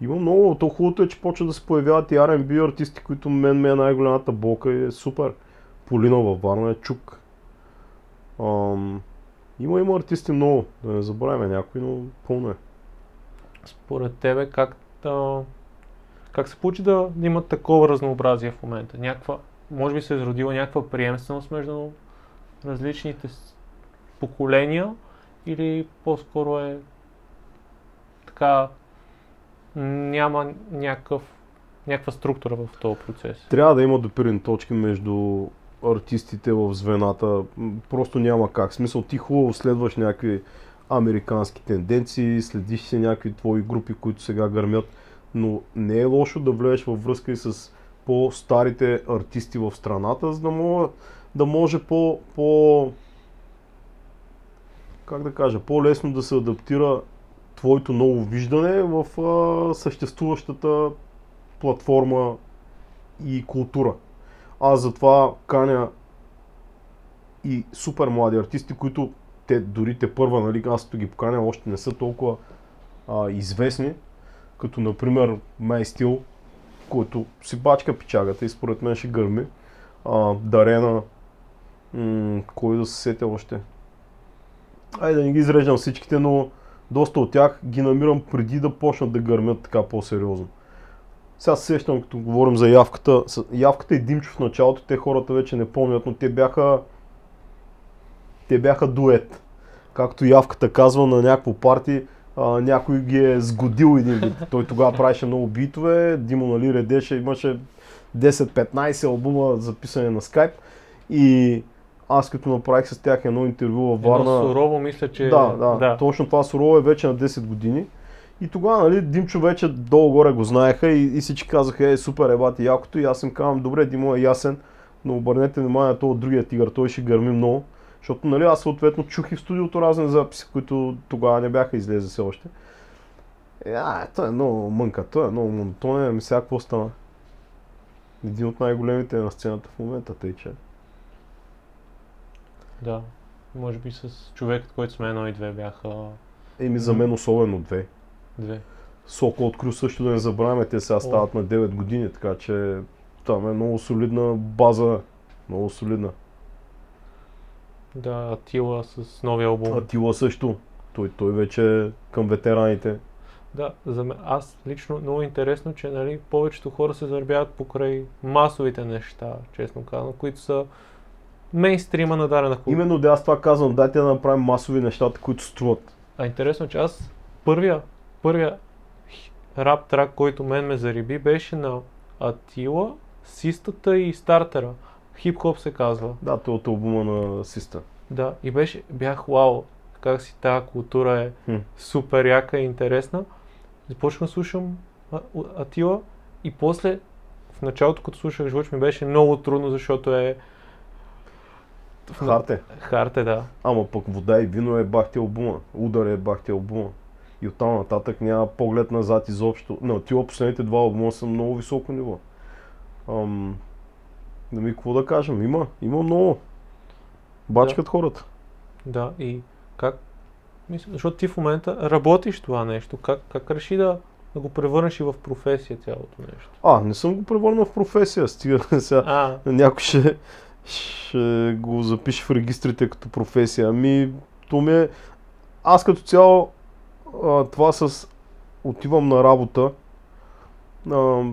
Има много, то хубавото е, че почва да се появяват и R&B артисти, които мен е най-голямата болка и е супер. Полина във Варна е чук. Има артисти много, да не забравяме някой, но пълно е. Според тебе как се получи да имат такова разнообразие в момента? Може би се е изродила някаква приемственост между различните поколения или по-скоро е така, няма някаква структура в този процес? Трябва да има допирни точки между артистите в звената, просто няма как. В смисъл, ти хубаво следваш някакви американски тенденции, следиш се някакви твои групи, които сега гърмят, но не е лошо да влезеш във връзка и с по-старите артисти в страната, за да може по-лесно да се адаптира твоето ново виждане в съществуващата платформа и култура. Аз затова каня и супер млади артисти, които те първа, нали, аз като ги поканя, още не са толкова известни, като например Майстил, който си бачка печагата и според мен ще гърми, Дарена, кой да се сетя още. Да не ги изреждам всичките, но доста от тях ги намирам преди да почнат да гърмят така по-сериозно. Сега се сещам, като говорим за Явката. Явката и Димчо в началото, те хората вече не помнят, но те бяха дует. Както Явката казва на някакво парти, някой ги е сгодил един бит. Той тогава правеше много битове, Димо, нали, редеше, имаше 10-15 албума записане на Skype. И аз като направих с тях едно интервю във Варна... Едно сурово, мисля, че... Да, точно това сурово е вече на 10 години. И тогава, нали, Димчо вече долу-горе го знаеха и всички казаха, супер, ебати, якото. И аз им казвам, добре, Димо е ясен, но обърнете внимание на този другия тигър, той ще гърми много. Защото нали, аз съответно чух и в студиото разни записи, които тогава не бяха излезли все още. Той е много мънка, той е много монотонен, сега какво стана? Един от най-големите на сцената в момента, тъй че. Да, може би с човекът, който с мен 1 и 2 бяха... За мен особено 2. Соко от Крю също да не забравяме, те сега стават на 9 години, така че там е много солидна база, много солидна. Да, Атила с новия албум. Атила също, той вече към ветераните. Да, за мен, аз лично много интересно, че нали, повечето хора се зарбяват покрай масовите неща, честно казано, които са мейнстрима на Дарена Клуб. Именно да, аз това казвам, дайте да направим масови нещата, които струват. Интересно, че аз първия рап трак, който мен ме зариби, беше на Атила, Систата и Стартера. Хип-хоп се казва. Да, той от албума на Систа. Да, и бях вау, как си тази култура е супер яка и интересна. Започнах да слушам Атила и после, в началото като слушах Жлъч, ми беше много трудно, защото е... Харте, да. Ама пък Вода и вино е бахте албума, Удар е бахте албума. И оттам нататък няма поглед назад изобщо. На Атила последните два албума са много високо ниво. Какво да кажем, има много. Бачкат хората. Да, и как? Мисля, защото ти в момента работиш това нещо. Как реши да го превърнеш и в професия цялото нещо? Не съм го превърнал в професия. Стига сега. Някой ще го запише в регистрите като професия. Аз като цяло това с отивам на работа,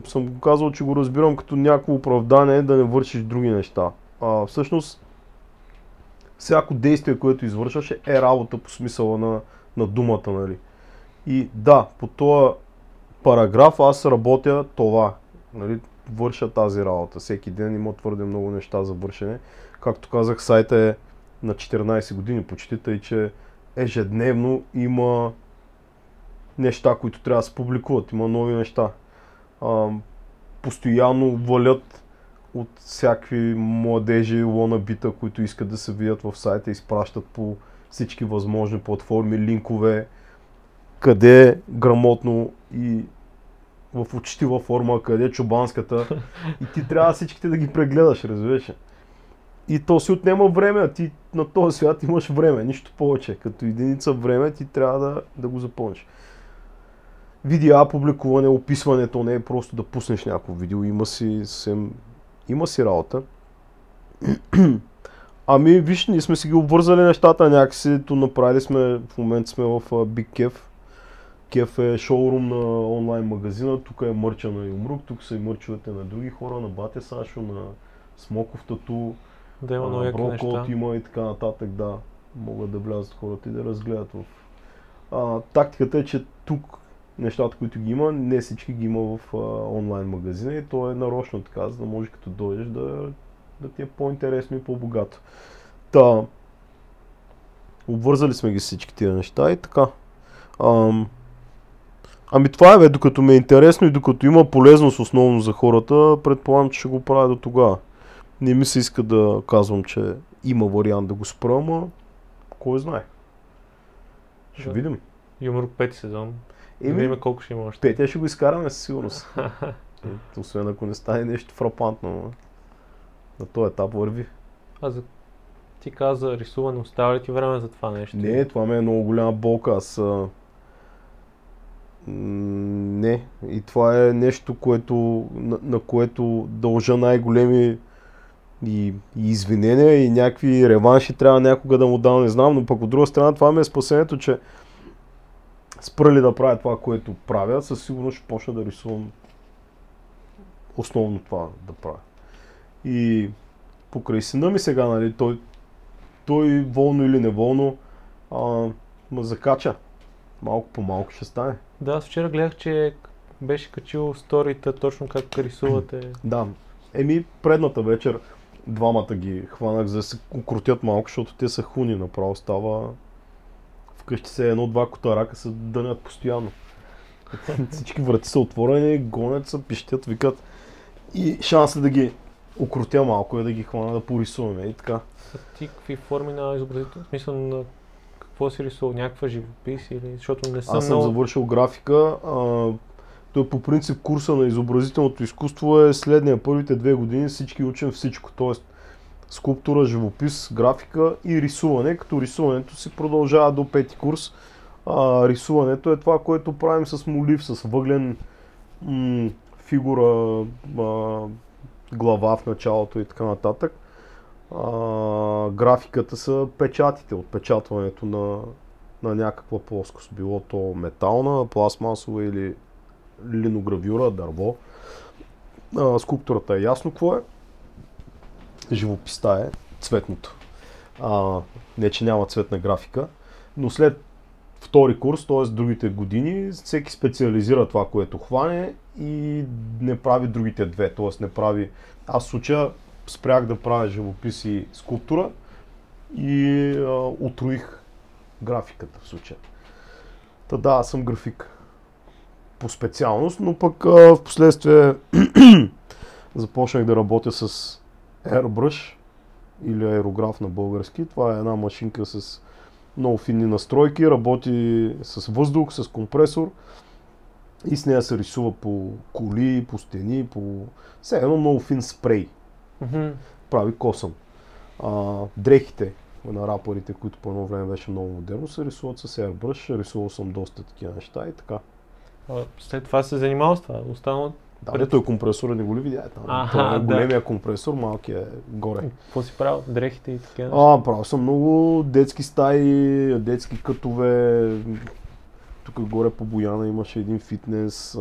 съм го казал, че го разбирам като някакво оправдание да не вършиш други неща. Всъщност, всяко действие, което извършваш е работа по смисъла на думата, нали? И да, по този параграф аз работя това, нали? Върша тази работа. Всеки ден има твърде много неща за вършене. Както казах, сайта е на 14 години почти, тъй че ежедневно има неща, които трябва да се публикуват, има нови неща. Постоянно валят от всякакви младежи лонабита, които искат да се видят в сайта, изпращат по всички възможни платформи, линкове, къде грамотно и в учтива форма, къде чубанската, и ти трябва всичките да ги прегледаш, разбираш. И то си отнема време, а ти на този свят имаш време, нищо повече, като единица време ти трябва да го запълниш. Видео, публикуване, описването, не е просто да пуснеш някакво видео, има си работа. Виж, ние сме си ги обвързали нещата някакси, то направили сме, в момента сме в Big Kef. Kef е шоурум на онлайн магазина, тук е мърча на Йомрук, тук са и мърчовете на други хора, на Бате Сашо, на Смоков Тату, да, на Брокот има и така нататък, да, могат да влязат хората и да разгледат в... Тактиката е, че тук нещата, които ги има, не всички ги има в онлайн магазина и то е нарочно така, за да може като дойдеш да ти е по-интересно и по-богато. Та, обвързали сме ги всички тия неща и така. Това е бе, докато ми е интересно и докато има полезност основно за хората, предполагам, че ще го правя до тогава. Не ми се иска да казвам, че има вариант да го спра, ама кой знае. Ще видим. Юмор 5 сезон. Да видим колко ще има още. Петия ще го изкараме със сигурност. Освен ако не стане нещо фрапантно. На този етап върви. Ти каза рисуване, остава ли ти време за това нещо? Не, това ми е много голяма болка. Не. И това е нещо, на което дължа най-големи и извинения и някакви реванши трябва някога да му дам, не знам. Но пък от друга страна това ми е спасението, че спрали да правя това, което правя, със сигурност ще почна да рисувам основно това да правя. И покрай сина ми сега, нали, той волно или неволно ме закача. Малко по малко ще стане. Да, аз вчера гледах, че беше качил сторията точно как рисувате. Да, предната вечер двамата ги хванах, за да се укротят малко, защото те са хуни, направо става... Вкъщи се едно-два котарака се дънят постоянно. Всички врати са отворени, гонят се, пищят, викат и шанс е да ги укротя малко и да ги хвана да порисуваме и така. А ти какви форми на изобразител? В смисъл на какво си рисувал? Някаква живопис или... Защото не съм... Аз съм завършил графика. Той по принцип курса на изобразителното изкуство е следния. Първите 2 години всички учим всичко. Тоест скулптура, живопис, графика и рисуване. Като рисуването си продължава до 5-ти курс. Рисуването е това, което правим с молив, с въглен фигура, глава в началото и така нататък. Графиката са печатите, отпечатването на някаква плоскост. Било то метална, пластмасова или линогравюра, дърво. Скулптурата е ясно какво е. Живописта е цветното. Не, че няма цветна графика, но след втори курс, т.е. другите години, всеки специализира това, което хване и не прави другите две, т.е. не прави... Аз в случая спрях да правя живопис и скулптура и отруих графиката в случая. Та да, аз съм график по специалност, но пък в последствие започнах да работя с Airbrush или аерограф на български. Това е една машинка с много финни настройки, работи с въздух, с компресор и с нея се рисува по коли, по стени, по... все едно много фин спрей. Mm-hmm. Прави косъм. Дрехите на рапърите, които по едно време беше много модерно, се рисуват с Airbrush. Рисувал съм доста такива неща и така. След това се занимавал с това? Останал... Да, пред... той компресора не го ли видя? Това е големия компресор, малкият е горе. Какво си правил? Дрехите и така? Правил съм много детски стаи, детски кътове. Тук горе по Бояна имаше един фитнес.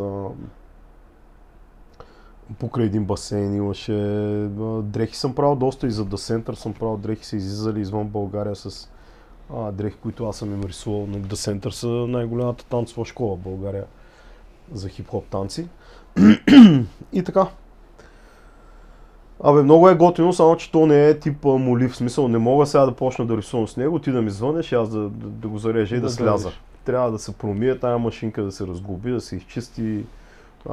Покрай един басейн имаше. Дрехи съм правил доста и за The Center съм правил. Дрехи са излизали извън България с дрехи, които аз съм им рисувал. Но The Center са най-голямата танцова школа в България за хип-хоп танци. И така. Много е готино, само че то не е тип молив. В смисъл, не мога сега да почна да рисувам с него, ти да ми звънеш и аз да го зарежа и да сляза. Трябва да се промие тая машинка, да се разглоби, да се изчисти.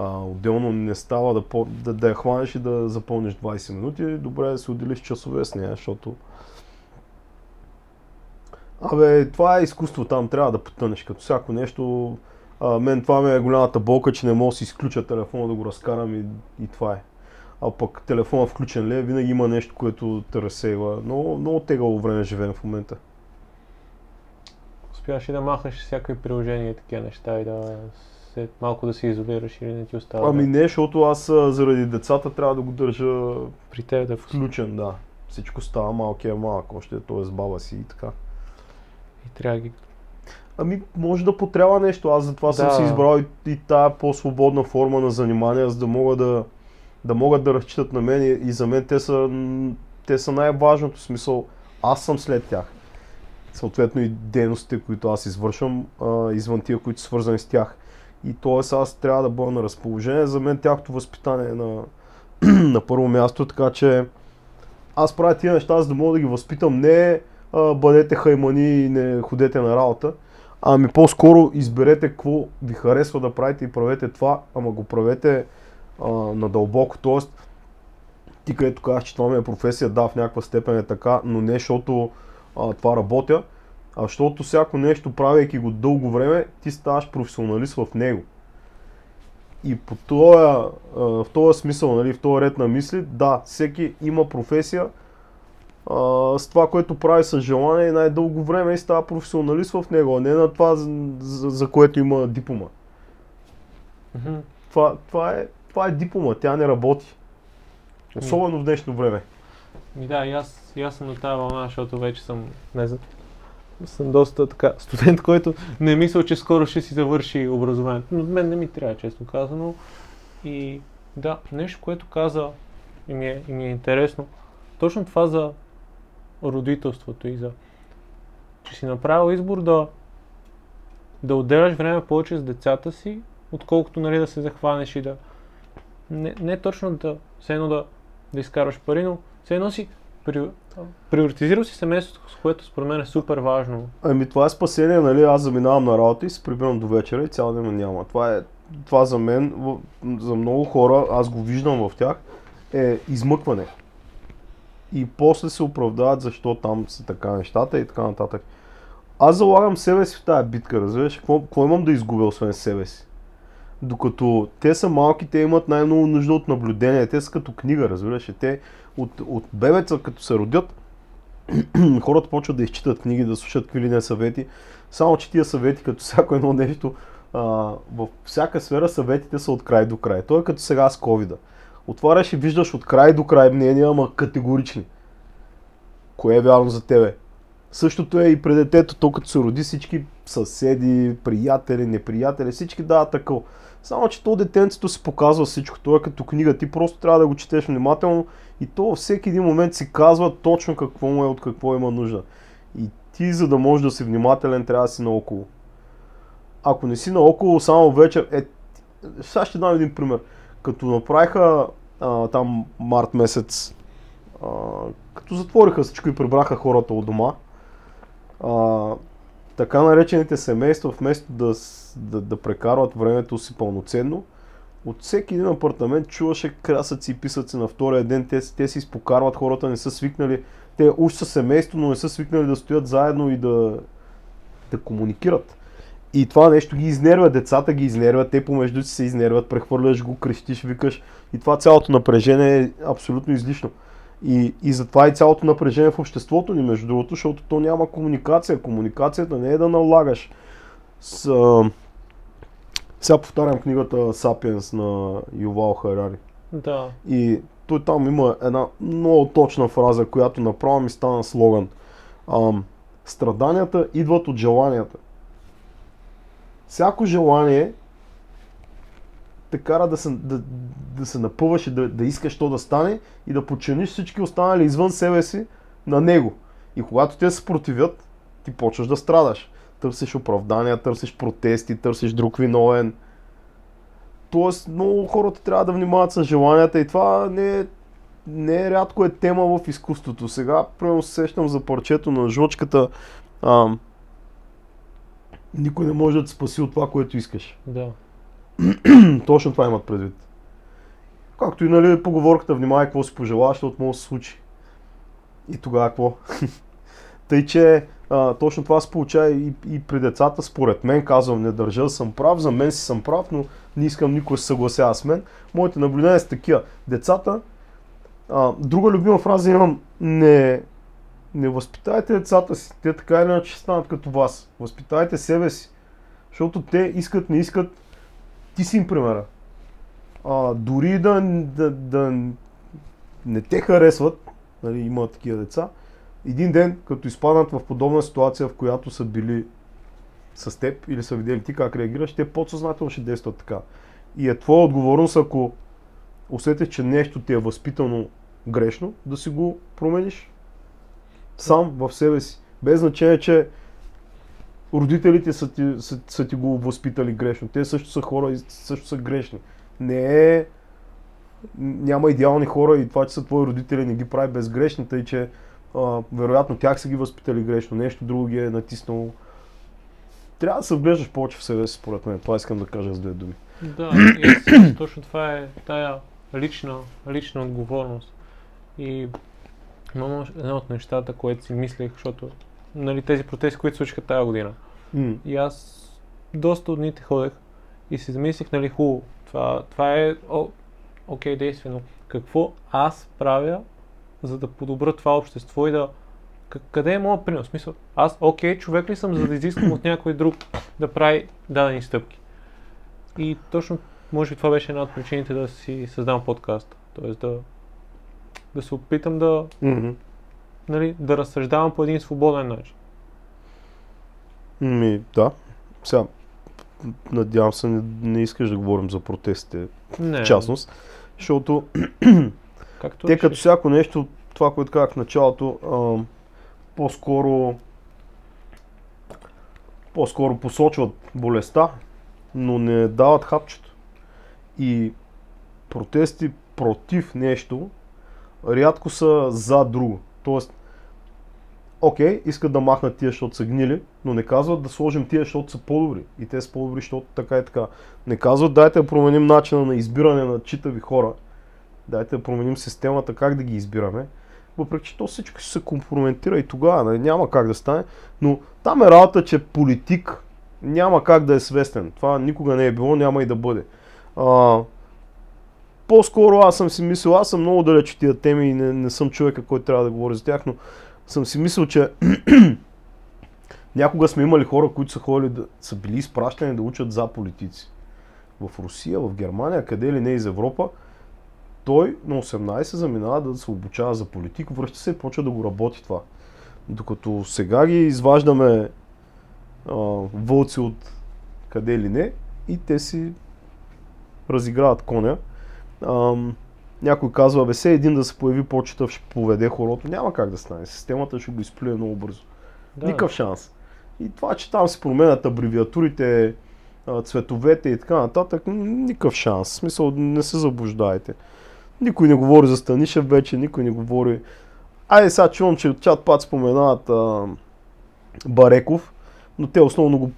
Отделно не става да я хванеш и да запълниш 20 минути. Добре да се отделиш часове с нея, защото... това е изкуство, там трябва да потънеш като всяко нещо. Мен това ми е голямата болка, че не мога да си изключа телефона, да го разкарам и това е. А пък телефона включен ли, винаги има нещо, което те разсейва. Много, много тегало време живеем в момента. Успяваш и да махнеш всякакви приложения и такива неща и да се, малко да се изолираш или не ти остава? Не, защото аз заради децата трябва да го държа при тебе да включен, да. Всичко става малък, още т.е. баба си и така. И трябва да ги... може да потрябва нещо, аз затова съм си избрал и тая по-свободна форма на занимание, за да могат да разчитат на мен и за мен те са най-важното, в смисъл аз съм след тях. Съответно и дейностите, които аз извършвам, извън тия, които са свързани с тях. И т.е. аз трябва да бъда на разположение, за мен тяхното възпитание е на първо място, така че аз правя тия неща, за да мога да ги възпитам, не бъдете хаймани и не ходете на работа. По-скоро изберете какво ви харесва да правите и правете това, ама го правете надълбоко. Тоест, ти където казваш, че това ми е професия, да, в някаква степен е така, но не защото това работя, а защото всяко нещо, правейки го дълго време, ти ставаш професионалист в него. И в този смисъл, в този ред на мисли, да, всеки има професия, с това, което прави с желание най-дълго време и става професионалист в него, а не на това, за което има диплома. Mm-hmm. Това е диплома, тя не работи. Особено в днешно време. Да, и аз съм на тази вълна, защото вече съм доста така студент, който не мисля, че скоро ще си завърши образованието. Но от мен не ми трябва, честно казано. И да, нещо, което каза и ми е интересно, точно това за родителството и за... че си направил избор да отделяш време повече с децата си, отколкото да се захванеш и да... Не точно все едно да изкарваш пари, но все едно си приоритизирал си семейството, с което според мен е супер важно. Това е спасение, нали? Аз заминавам на работа и се прибирам до вечера и цял ден няма. Това за мен, за много хора, аз го виждам в тях. е измъкване. И после се оправдават защо там са така нещата и така нататък. Аз залагам себе си в тая битка, разбираш? Какво имам да изгубя освен себе си? Докато те са малки, те имат най-много нужда от наблюдение. Те са като книга, разбираш? Те от бебеца, като се родят, хората почват да изчитат книги, да слушат какви ли не съвети. Само че тия съвети, като всяко едно нещо, във всяка сфера съветите са от край до край. Той е като сега с COVID-а. Отваряш и виждаш от край до край мнения, ама категорични. Кое е вярно за тебе? Същото е и при детето, то като се роди, всички съседи, приятели, неприятели, всички дават такъв. Само че то детенцето си показва всичко, то е като книга, ти просто трябва да го четеш внимателно и то във всеки един момент си казва точно какво му е, от какво има нужда. И ти, за да можеш да си внимателен, трябва да си наоколо. Ако не си наоколо, само вечер... Сега ще дам един пример. Като направиха там март месец, като затвориха всичко и прибраха хората от дома, така наречените семейства, вместо да прекарват времето си пълноценно, от всеки един апартамент чуваше крясъци и писъци на втория ден. Те си изпокарват, хората не са свикнали. Те уж са семейство, но не са свикнали да стоят заедно и да комуникират. И това нещо ги изнервя, децата ги изнервят, те помежду си се изнервят, прехвърляш го, крещиш, викаш. И това цялото напрежение е абсолютно излишно. И затова и цялото напрежение в обществото ни, между другото, защото то няма комуникация. Комуникацията не е да налагаш. Сега повтарям книгата Сапиенс на Ювал Харари. Да. И той там има една много точна фраза, която направо ми стана слоган. Страданията идват от желанията. Всяко желание те кара да се напъваш и да искаш то да стане и да подчиниш всички останали извън себе си на него. И когато те се противят, ти почваш да страдаш. Търсиш оправдания, търсиш протести, търсиш друг виновен. Тоест, много хората трябва да внимават с желанията и това не е рядко е тема в изкуството. Сега, примерно, се сещам за парчето на Жлъчката. Никой не може да те спаси от това, което искаш. Да. Точно това имат предвид. Както и, нали, поговорката, внимавай какво си пожелаваш, защото може да се случи. И тогава какво? Тъй, че точно това се получава и при децата, според мен, казвам, не държа да съм прав, за мен си съм прав, но не искам никой да се съгласява с мен. Моите наблюдения са такива. Децата, друга любима фраза имам, не възпитайте децата си, те така или иначе станат като вас. Възпитайте себе си, защото те искат, не искат, ти си им примера. Дори да не те харесват, нали, има такива деца, един ден, като изпаднат в подобна ситуация, в която са били с теб или са видели ти как реагираш, те подсъзнателно ще действат така. И е твоя отговорност, ако усетиш, че нещо ти е възпитано грешно, да си го промениш. Сам в себе си. Без значение, че родителите са ти го възпитали грешно. Те също са хора и също са грешни. Няма идеални хора и това, че са твои родители, не ги прави безгрешни, тъй че вероятно тях са ги възпитали грешно, нещо друго ги е натиснало. Трябва да се вглеждаш повече в себе си, според мен. Това искам да кажа с две думи. Да, точно това е тая лична отговорност. И едно от нещата, което си мислех, защото, нали, тези протести, които случиха тази година. И аз доста от дните ходех и си замислих, нали, хубаво, това е окей действие, но какво аз правя, за да подобра това общество и да... Къде е моят принос? Смисъл, аз човек ли съм, за да изискам от някой друг да прави дадени стъпки? И точно, може би това беше една от причините да си създам подкаст, т.е. да се опитам нали, да разсъждавам по един свободен начин. Да. Сега, надявам се, не искаш да говорим за протестите, в частност, защото те като всяко нещо, това, което казах в началото, по-скоро посочват болестта, но не дават хапчето. И протести против нещо рядко са за друго. Тоест, искат да махнат тия, защото са гнили, но не казват да сложим тия, защото са по-добри. И те са по-добри, защото така и така. Не казват дайте да променим начина на избиране на читави хора, дайте да променим системата, как да ги избираме. Въпреки че то всичко ще се компрометира и тогава, няма как да стане, но там е работа, че политик няма как да е свестен. Това никога не е било, няма и да бъде. По-скоро аз съм си мислил, аз съм много далеч от тия теми и не съм човека, който трябва да говори за тях, но съм си мислил, че някога сме имали хора, които са ходили да са били изпращани да учат за политици. В Русия, в Германия, къде ли не из Европа, той на 18 заминава да се обучава за политик, връща се и почва да го работи това. Докато сега ги изваждаме вълци от къде ли не и те си разиграват коня. Някой казва, бе се един да се появи почетъв, ще поведе хорото, няма как да стане, системата ще го изплюе много бързо. Да. Никакъв шанс. И това, че там се променят абревиатурите, цветовете и така нататък, никакъв шанс. В смисъл, не се заблуждайте. Никой не говори за Станишев вече, никой не говори... Айде сега чувам, че от чат пат споменават Бареков, но те основно го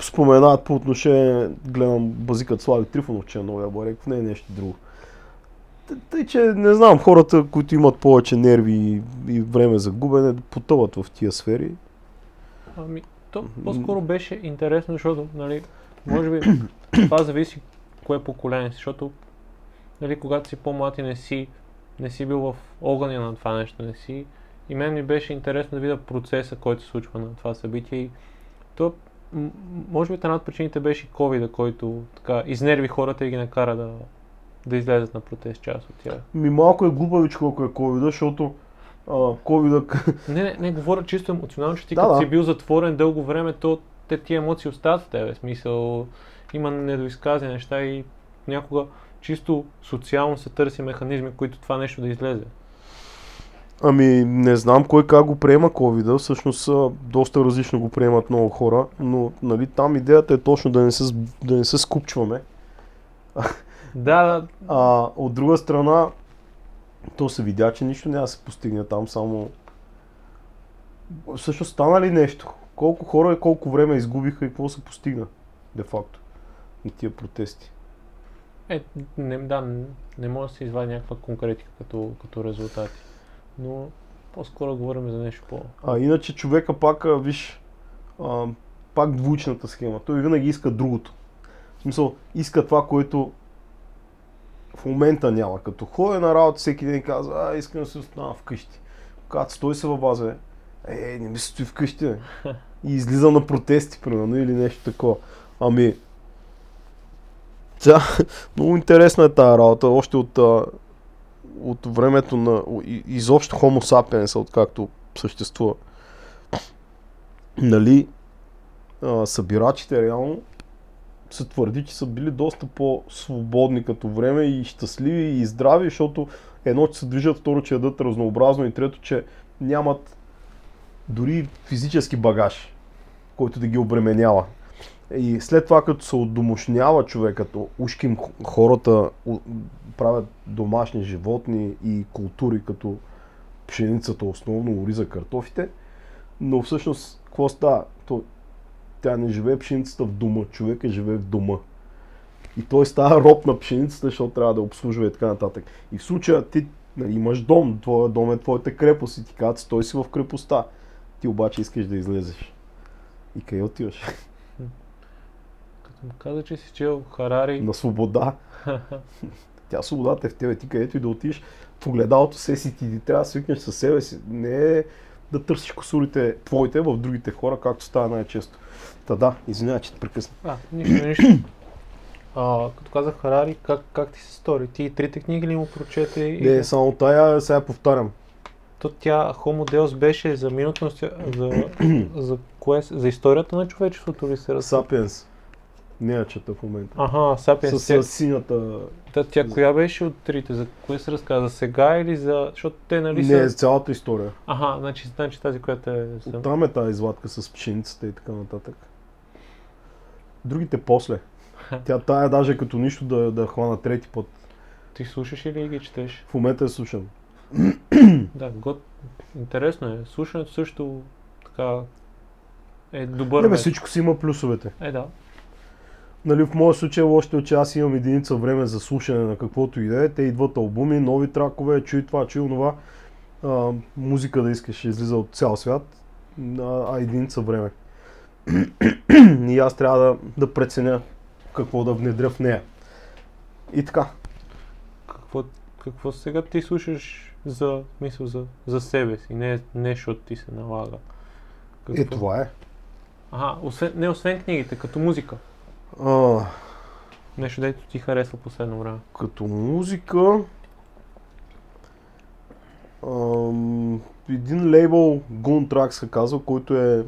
споменават по отношение, гледам базикът Слави Трифонов, че е новия Бареков, не е нещо друго. Тъй, че не знам, хората, които имат повече нерви и време за губене, потъват в тия сфери. Ами, то по-скоро беше интересно, защото, нали, може би това зависи кое поколение, защото, нали, когато си по-млад и не си бил в огъня на това нещо, не си. И мен ми беше интересно да видя процеса, който се случва на това събитие. И то, може би една от причините беше и COVID-а, който така изнерви хората и ги накара да излезат на протест част от тях. Ми малко е глупавичко, ако е COVID-а, защото COVID-а... Не, говоря чисто емоционално, че ти като си бил затворен дълго време, то тия емоции остават в тебе. В смисъл, има недоизказани неща и някога чисто социално се търси механизми, които това нещо да излезе. Ами, не знам кой как го приема COVID-а, всъщност доста различно го приемат много хора, но нали, там идеята е точно да не се скупчваме. Да. От друга страна, то се видя, че нищо няма да се постигне там, само... Всъщност стана ли нещо? Колко хора и колко време изгубиха и какво се постигна, де-факто, на тия протести? Не може да се извади някаква конкретика като резултати, но по-скоро говорим за нещо по... Иначе човека пак, виж, пак двучната схема, той винаги иска другото. В смисъл, иска това, което в момента няма. Като ходи на работа, всеки ден казва, искам да се остана вкъщи. Когато стой се във база, не ми се стои вкъщи, бе. И излизам на протести, примерно, или нещо такова. Ами, много интересна е тази работа, още от времето на изобщо Homo sapiens, откакто съществува. Нали, събирачите реално се твърди, че са били доста по-свободни като време и щастливи и здрави, защото едно, че се движат, второ, че ядат разнообразно и трето, че нямат дори физически багаж, който да ги обременява. И след това, като се отдомощнява човек, като ушким хората правят домашни животни и култури, като пшеницата основно, ориза, картофите, но всъщност какво става? Тя не живее пшеницата в дома, човека живее в дома. И той става роб на пшеницата, защото трябва да обслужва и така нататък. И в случая ти имаш дом, твоя дом е твоята крепост и ти казват, той си в крепостта. Ти обаче искаш да излезеш. И къде отиваш? Като му каза, че си чел Харари... На свобода. Тя свободата е в тебе, ти където и да отидеш в огледалото се си, ти трябва да свикнеш със себе си. Не да търсиш косурите твоите в другите хора, както става най-често. Извинявай, че те прекъсна. Нищо. Като казах Харари, как ти се стори? Ти трите книги ли му прочете? Не, само тая, сега повтарям. То тя Homo Deus беше за минутност, за историята на човечеството ли се разпочва? Сапиенс. Не я чета в момента. Сапиенс. С синята... Тя коя беше от трите? За кое се разказа? За сега или за... Защото те нали са... Не, за цялата история. Значи тази, която е... Оттам е тази извадка с пшеницата и така нататък. Другите после. Тя тая даже като нищо да хвана трети път. Ти слушаш или ги четеш? В момента я слушам. Интересно е. Слушането също така е добър. Всичко си има плюсовете. Нали, в моя случай още от че аз имам единица време за слушане на каквото и да е. Те идват албуми, нови тракове, чуй това, чуй онова. Музика да искаш излиза от цял свят, а единица време. И аз трябва да преценя какво да внедря в нея. И така. Какво сега ти слушаш за мисъл за себе си? Не, защото ти се налага. Какво? Това е. Ага, освен книгите, като музика. Нещо, дето ти харесва последно време. Като музика... един лейбъл, Goon Trax се казва, който е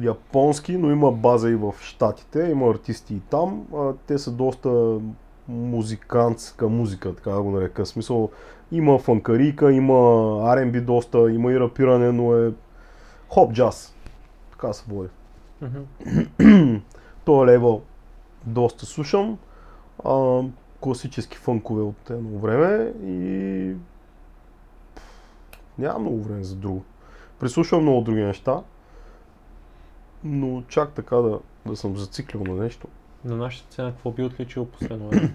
японски, но има база и в Щатите, има артисти и там. Те са доста музикантска музика, така да го нарека. В смисъл, има фанкарийка, има R&B доста, има и рапиране, но е хоп-джаз. Така се води. Mm-hmm. Този лейбъл доста слушам. Класически фънкове от едно време и нямам много време за друго. Прислушвам много други неща, но чак така да съм зациклил на нещо. На нашата цена какво би отличил последно време?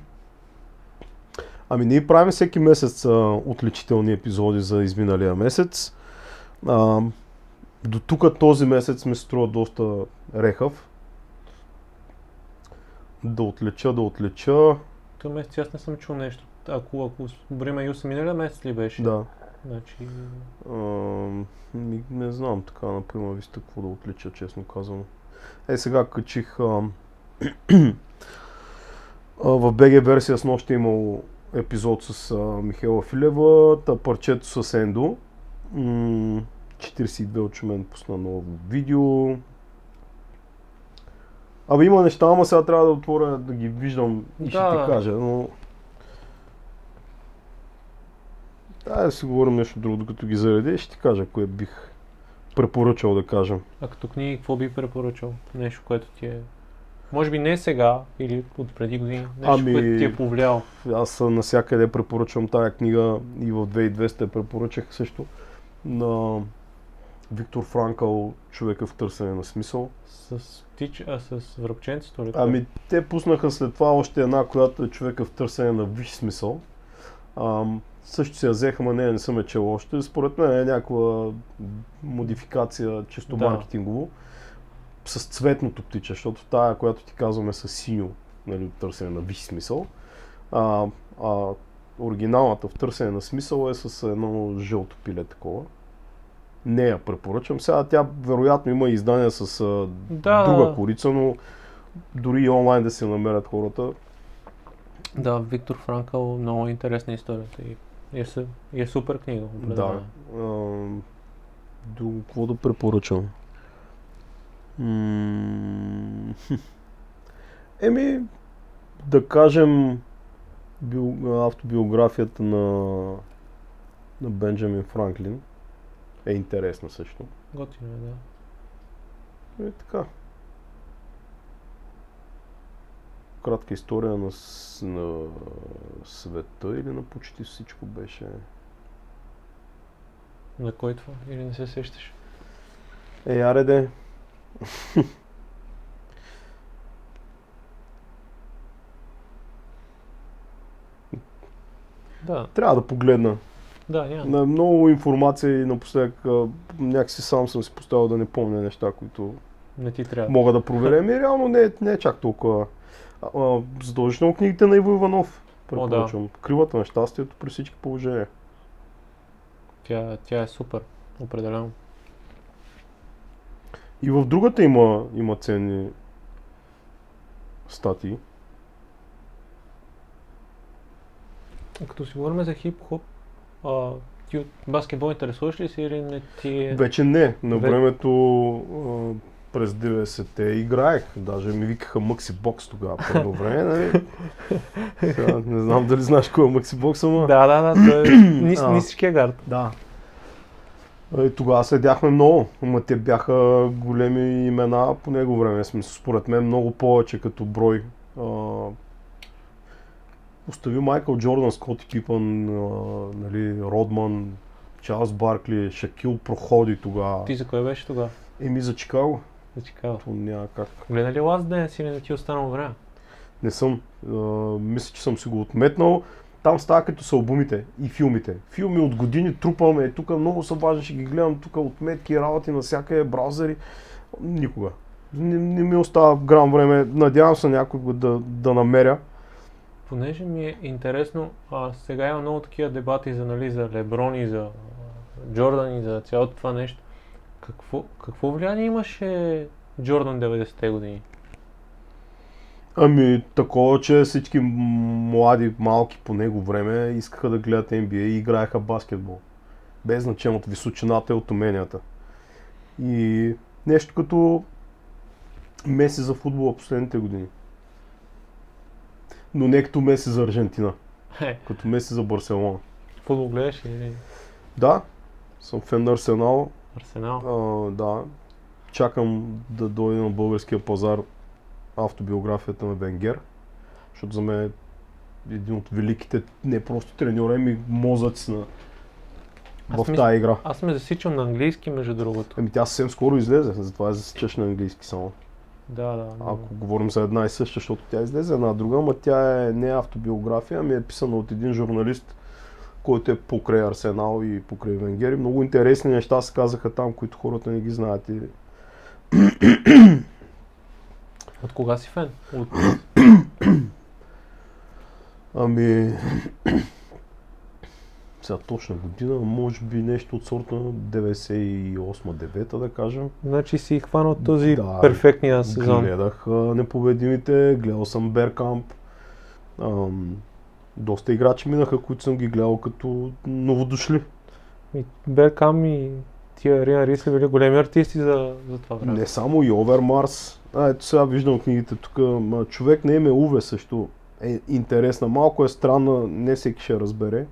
Ами ние правим всеки месец отличителни епизоди за изминалия месец. До тук този месец ми се струва доста рехав. Да отлича. Този месец аз не съм чул нещо. Ако време Юса миналия месец ли беше? Да. Значи... не знам така на прима виста какво да отлича, честно казвам. Сега качих... в БГ версия с нощ е имал епизод с Михаела Филева, парчето с Сендо. 42 от Шумен пусна ново видео. Абе има неща, ама сега трябва да отворя да ги виждам и да, ще ти кажа, но... да си говорим нещо друго, докато ги заредя и ще ти кажа кое бих препоръчал да кажем. А като книги, какво би препоръчал? Нещо, което ти е... може би не сега или от преди години, нещо, което ти е повлияло. Аз насякъде препоръчвам тая книга и в 2200 препоръчах също на Виктор Франкъл, "Човека в търсене на смисъл". С връбченцето ли? Ами те пуснаха след това още една, която е "Човека в търсене на висш смисъл". Също се я взеха, но не съм я чел още. Според мен е някаква модификация, чисто маркетингово, с цветното птиче, защото тая, която ти казваме с синьо, нали, търсене на висш смисъл. Оригиналната в търсене на смисъл е с едно жълто пиле такова. Не я препоръчвам. Сега тя вероятно има издания с друга корица, но дори и онлайн да се намерят хората. Да, Виктор Франкъл, много интересна историята и е супер книга. Да. Друго, какво да препоръчам? Да кажем автобиографията на Бенджамин Франклин. Е интересно също. Готино е, да. И така. Кратка история на света или на почти всичко беше. На кой това? Или не се сещаш? Аре де. Да. Трябва да погледна. Да, на много информация и напоследък някакси сам съм си поставил да не помня неща, които не ти трябва. Мога да проверя. И реално не е чак толкова. Задължително книгите на Иво Иванов препоръчвам. Да. "Кривата на щастието" при всички положения. Тя е супер, определено. И в другата има ценни статии. Като си говорим за хип-хоп, ти от баскетбол интересуваш ли си или не ти е... Вече не. На времето през 90-те играех. Даже ми викаха "Максибокс" тогава първо време. Не знам дали знаеш кой е Максибокс, ама... Да. Той е нисичкия гард. Да. И тогава следяхме много, ама те бяха големи имена по него време. Според мен много повече като брой. Остави Майкъл Джордан, Скоти Пипън, нали, Родман, Чарлз Баркли, Шакил проходи тогава. Ти за кой беше тогава? За Чикаго. Зачекава. То няма как. Гледа ли лаз ден си, не ти останало време? Не съм. Мисля, че съм си го отметнал. Там става като са албумите и филмите. Филми от години трупаме, тук много са важни, ще ги гледам тук отметки, работи на всякъде, браузери. Никога. Не ми остава грам време, надявам се някой да намеря. Понеже ми е интересно, сега има много такива дебати за, нали, за Леброн и за Джордан и за цялото това нещо. Какво влияние имаше Джордан 90-те години? Ами такова, че всички млади, малки по него време искаха да гледат NBA и играеха баскетбол. Без значение от височината и от уменията. И нещо като Меси за футбола последните години. Но не като Меси за Аржентина, като Меси за Барселона. Футбол гледаш или? Да, съм фен на Арсенал. Арсенал? Да, чакам да дойде на българския пазар автобиографията на Венгер, защото за мен е един от великите, не просто треньори, ами мозъци в тази игра. Аз ме засичам на английски, между другото. Ами тя съвсем скоро излезе, затова засичаш на английски само. Да. Ако говорим за една и съща, защото тя излезе една друга, ама тя е не автобиография, ами е писана от един журналист, който е покрай Арсенал и покрай Венгер. Много интересни неща се казаха там, които хората не ги знаят. От кога си фен? Ами... сега точна година, може би нещо от сорта на 98-9 да кажем. Значи си хванал този перфектния сезон. Гледах непобедимите, гледал съм Беркамп. Доста играчи минаха, които съм ги гледал като новодошли. Беркамп и тия Рина Рис били големи артисти за това време. Не само и Овермарс. Ето сега виждам книгите тук. Човек на име Уве също е интересна. Малко е странна, не всеки ще разбере.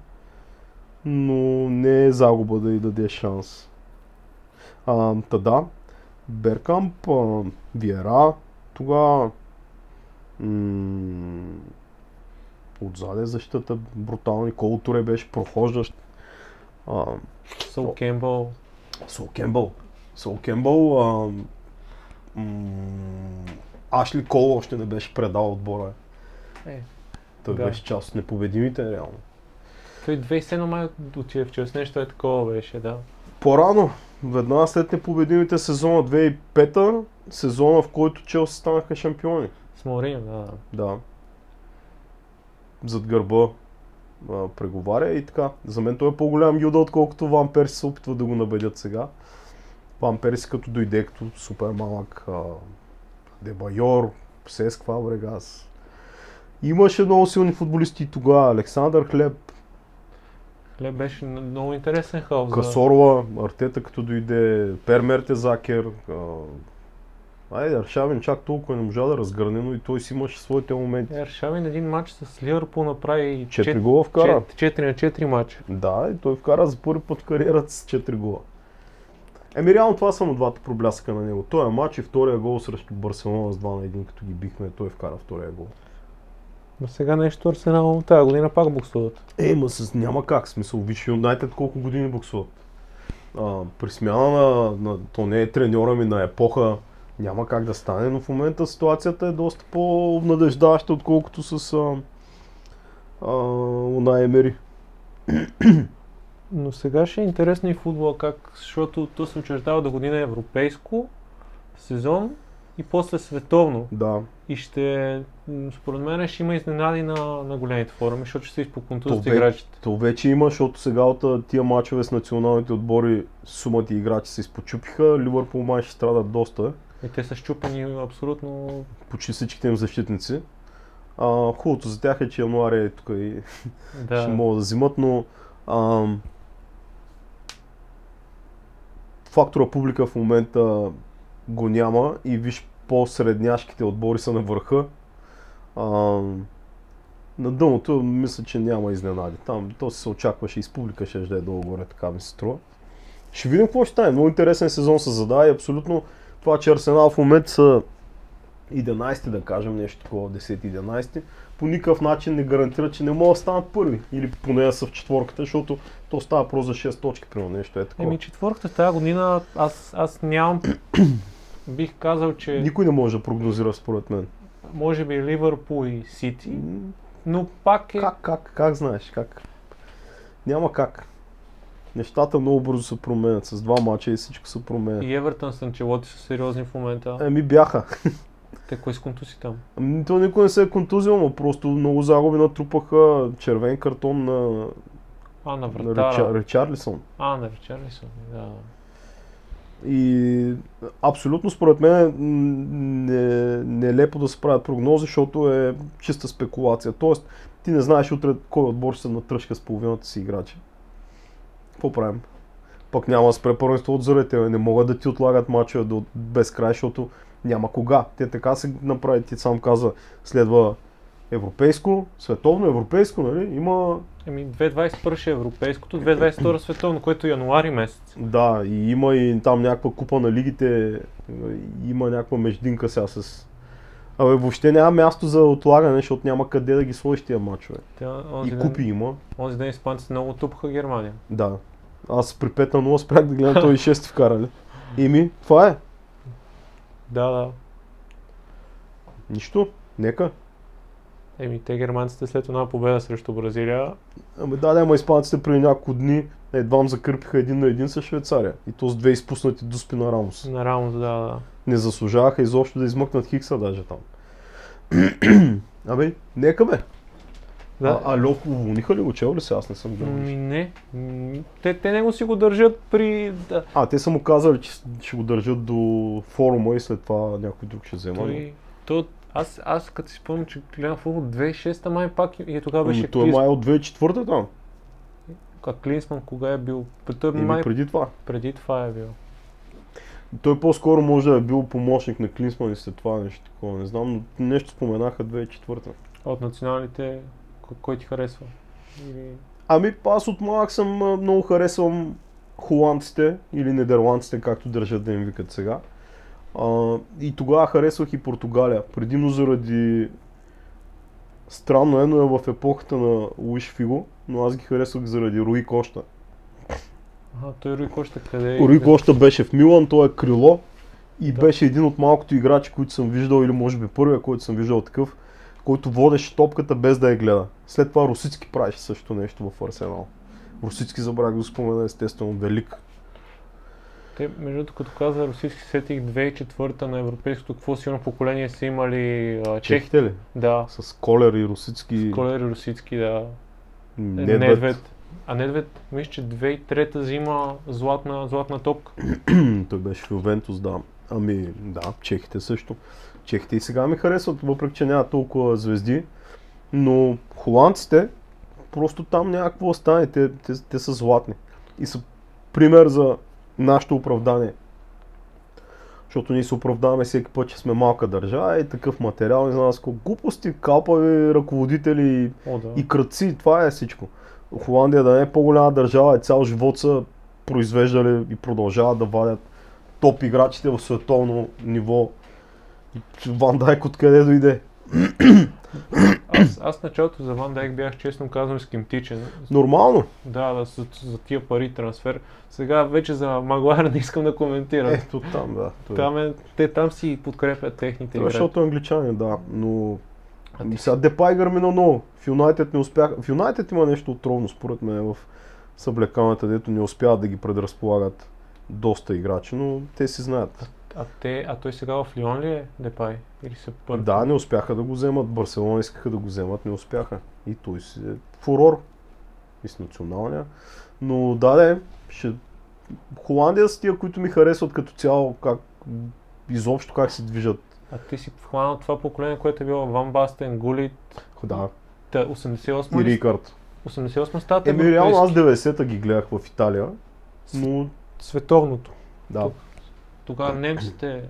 Но не е загуба да й даде шанс. Тада, Беркамп, Виера, тогава отзаде защитата брутални, Кол Туре беше прохождащ. Сол Кембъл. Сол Кембъл. Ашли Кол още не беше предал отбора. Той беше част от непобедимите реално. Той 2007 май отиде в Челси, нещо е такова беше, да. По-рано, веднага след непобедимите сезона 2005-та, сезона в който Челси станаха шампиони. С Мориньо, да. Зад гърба преговаря и така. За мен той е по-голям юда, отколкото Ван Перси се опитва да го набедят сега. Ван Перси като дойде като супер малък Дебайор, Сесква, Брегас. Имаше много силни футболисти тогава, Александър Хлеб. Ле беше много интересен хаос. Касорла, Артета като дойде, Пермерте Закер. Ершавин чак толкова не можа да разгърне, но и той си имаше своите моменти. Ершавин един матч с Ливърпул направи 4 гола вкара. 4 на 4 матча. Да, и той вкара за първи път в кариерата с 4 гола. Реално това са двата проблясъка на него. Той е матч и втория гол срещу Барселона с 2 на 1, като ги бихме, той вкара втория гол. Но сега нещо Арсенал тази година пак буксуват. Няма как, смисъл, виж Юнайтед колко години буксуват. При смяна на то не е треньора ми на епоха, няма как да стане, но в момента ситуацията е доста по-обнадеждаваща, отколкото с Унай Емери. Но сега ще е интересно и футбола, защото то се очертава до година европейско сезон и после световно. Да. И ще, според мен, ще има изненади на големите форуми, защото ще се изпоконтузят играчите. То вече има, защото сега от тия мачове с националните отбори сумата и играчи се изпочупиха. Ливърпул май ще страдат доста. И те са счупени абсолютно... Почти всичките им защитници. Хубавото за тях е, че януари е тук и ще могат да взимат, но... фактора публика в момента го няма и виж по-средняшките отбори са на върха. На дъното мисля, че няма изненади. Там то се очакваше и с публика ще жде долу-горе, така ми се струва. Ще видим какво ще стане. Много интересен сезон се задава и абсолютно това, че Арсенал в момента са 11-ти, да кажем нещо такова, 10-11, по никакъв начин не гарантира, че не могат да станат първи или поне са в четворката, защото то става просто за 6 точки, примерно нещо е такова. Четворката тази година аз нямам бих казал, че... Никой не може да прогнозира, според мен. Може би Ливърпул и Сити, но пак е... Как знаеш? Как? Няма как. Нещата много бързо се променят. С два мача и всичко се променят. И Евертън с Анчелоти са сериозни в момента. Еми бяха. Те кой с контузи там? То никой не се е контузил, но просто много загуби натрупаха, червен картон на... на вратара. Ричарлисон. На Ричарлисон, да. И абсолютно според мен е нелепо да се правят прогнози, защото е чиста спекулация. Тоест, ти не знаеш утре кой отбор ще се натръшка с половината си играчи. Какво правим? Пък няма да спре първенство от зърите. Не могат да ти отлагат мачове до безкрай, защото няма кога. Те така се направят, ти сам каза, следва европейско, световно, европейско, нали? Има... 2021 ще е европейското, 2022 световно, което е януари месец. Да, и има и там някаква купа на лигите, има някаква междинка сега с... Абе, въобще няма място за отлагане, защото няма къде да ги сложиш тия мачове. И купи има. Онзи ден испанците много тупаха Германия. Да. Аз при 5 на 0 спрях да гледам той и 6 вкарали. Ими, това е. Да. Нищо, нека. Те германците след една победа срещу Бразилия... Ама испанците преди няколко дни едвам закърпиха 1-1 с Швейцария. И то с две изпуснати дуспи на Рамос. На Рамос, да. Не заслужаваха изобщо да измъкнат Хикса даже там. Нека бе. Да. Льоко уволниха ли го, чел ли се? Аз не съм гледал. Не. Те не го си го държат при... Да. Те са му казали, че ще го държат до форума и след това някой друг ще взема. Аз като си спомням, че гледам футбол 2006-та май пак и тогава беше Клинсман. Той май от 2004-та там. А Клинсман кога е бил? Преди това. Преди това е бил. Той по-скоро може да е бил помощник на Клинсман и след това нещо такова. Не знам, но нещо споменаха 2004-та. От националите, кой ти харесва? Аз от малък съм много харесвам холандците или нидерландците, както държат да им викат сега. И тогава харесвах и Португалия, предимно заради странно едно е в епохата на Луиш Фиго, но аз ги харесвах заради Руи Кошта. Той Руи Кошта къде е? Руи Кошта беше в Милан, той е крило и беше един от малкото играчи, които съм виждал, или може би първия, който съм виждал такъв, който водеше топката без да я гледа. След това Русицки правеше също нещо в Арсенал. Русицки забравя да го спомена, естествено, велик. Между другото, като каза Русицки, сетих 2004-та на европейското, какво силно поколение са имали чехите ли? Да. С Колер и Русицки. С Колер и Русицки, да. Недвед. Недвед, мисля, че 2003-та взима златна топка. Той беше в Ювентус, да. Чехите също. Чехите и сега ми харесват, въпреки че няма толкова звезди, но холандците просто там някакво остане. Те са златни и са пример за нашето оправдание. Защото ние се оправдаваме всеки път, че сме малка държава и такъв материал, не знам колко глупости, калпави, ръководители и крадци, това е всичко. Холандия да не е по-голяма държава и цял живот са произвеждали и продължават да вадят топ играчите в световно ниво. Ван Дайк откъде дойде? Аз в началото за Ван Дайк бях, честно казвам, скептичен. Нормално. Да, за тия пари трансфер. Сега вече за Магуар не искам да коментирам. Ето там, да. Те там си подкрепят техните играчи. Защото англичани, да, но... Сега Депай гърми на ново. В Юнайтед не успяха. В Юнайтед има нещо отровно, според мен, в съблекалната, дето не успяват да ги предразполагат доста играчи, но те си знаят. А той сега в Лион ли е, Депай? Или се първи? Да, не успяха да го вземат. Барселона искаха да го вземат, не успяха. И той си е фурор. И с националния. Но Холандия са тия, които ми харесват като цяло, как изобщо как се движат. А ти си хванал от това поколение, което е било Ван Бастен, Гулит. Да. 88 и Рикард. 88 стата. Реално аз 90-та ги гледах в Италия. Но... Световното. Да. Тогава немците...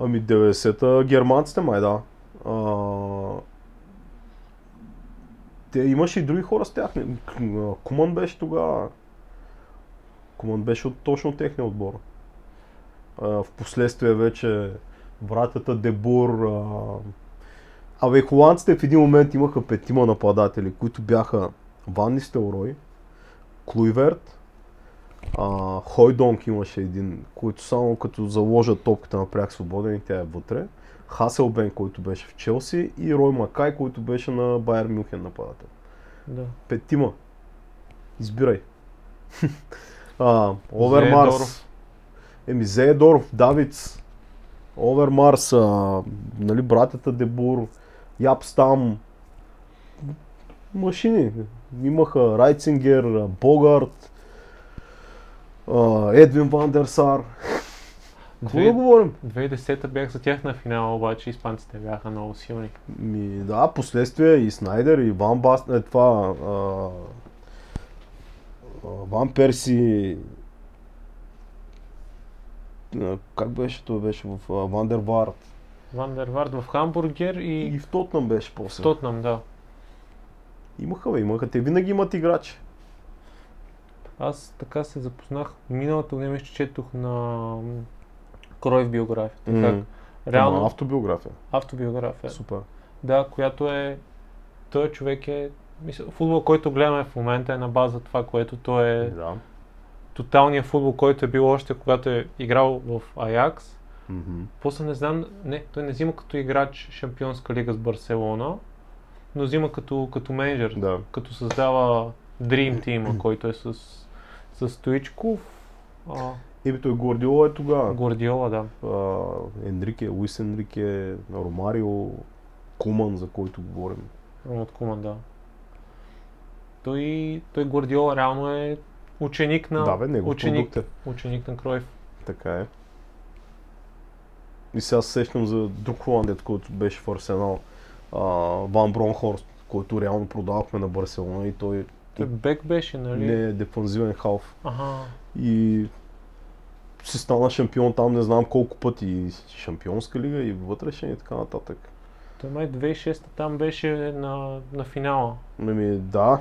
90-та, германците май, да. Те имаше и други хора с тях. Куман беше тогава. Куман беше точно техния отбор. Впоследствие вече братята Дебур... Холандците в един момент имаха 5 нападатели, които бяха Ван Нистелрой, Клуйверт, Хойдонг имаше един, който само като заложа топката на пряк свободен и тя е вътре. Хаселбен, който беше в Челси, и Рой Макай, който беше на Байер Мюнхен нападател. Да. Петима. Избирай. Овермарс. Зеедорф, Давиц, Овермарс, нали, братята Дебур, Япстам, машини. Имаха Райцингер, Богарт, Едвин Вандерсар. Какво да говорим? 2010-та бях за тях на финала, обаче испанците бяха много силни. Да, последствия и Снайдер, и Ван Баст, това... Ван Перси... Как беше? Това беше в Вандервард. Вандервард в Хамбургер и... И в Тотнам беше после. В Тотнам, да. Имаха. Те винаги имат играчи. Аз така се запознах. Миналата година ще четох на Кройв биографията. Mm-hmm. Реално... Автобиография. Автобиография. Супер. Да, която е... Той човек е... Футбол, който гледаме в момента, е на база това, което той е... Да. Тоталният футбол, който е бил още когато е играл в Аякс. Mm-hmm. После не знам... Не, той не взима като играч Шампионска лига с Барселона, но взима като менеджер, да. Като създава Dream Team, който е с Стоичков. Той Гвардиола е тогава. Гвардиола, да. Енрике, Луис Енрике, Ромарио, Куман, за който говорим. Ромат Куман, да. Той Гвардиола реално е ученик на... Да, бе, негов продукт е. Ученик на Кройф. Така е. И сега се сещам за друг холандец, който беше в Арсенал. Ван Бронхорст, който реално продавахме на Барселона и той... Той бек беше, нали? Не, дефанзивен халф. Ага. И се стана шампион там, не знам колко пъти, и Шампионска лига, и вътрешен и така нататък. Той май 2006-та там беше на финала. Да.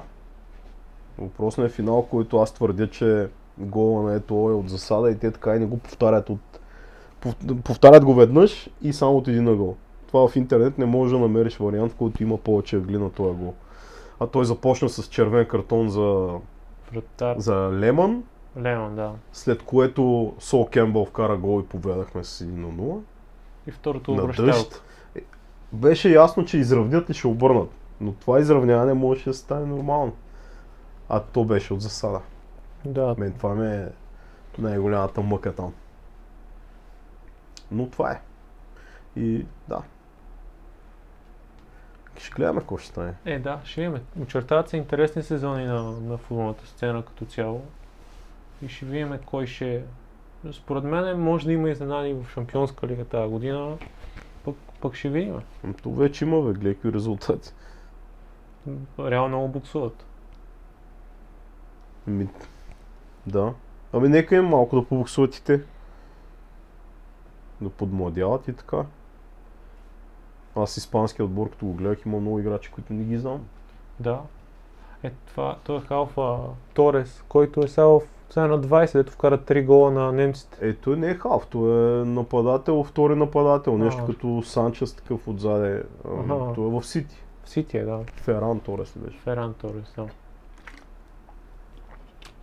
Въпрос на финал, който аз твърдя, че гола на Ето е от засада и те така и не го повтарят Повтарят го веднъж и само от един на гол. Това в интернет не можеш да намериш вариант, в който има повече ъгли на този гол. А той започна с червен картон за Леман. Леман, да. След което Сол Кембъл вкара гол и поведахме с 1-0. И второто обръщалото. Беше ясно, че изравнят и ще обърнат. Но това изравняване можеше да стане нормално. А то беше от засада. Да. Мен това ми е най-голямата мъка там. Но това е. И да. Ще гледаме какво ще стане. Да, ще видим. Очертават се интересни сезони на футболната сцена като цяло. И ще видим кой ще... Според мен може да има изненади в Шампионска лига тази година. Пък ще видим. То вече има, гледай какви резултати. Реално много буксуват. Да. Нека им малко да побуксуват и те. Да подмладяват и така. Аз испанския отбор, като го гледах, има много играчи, които не ги знам. Да. Той е халфа Торес, който е сега на 20, дето вкара 3 гола на немците. Той не е халф, той е нападател, втори нападател. Нещо като Санчес такъв отзаде. Той е в Сити. В Сити е, да. Феран Торес ли беше? Феран Торес, да.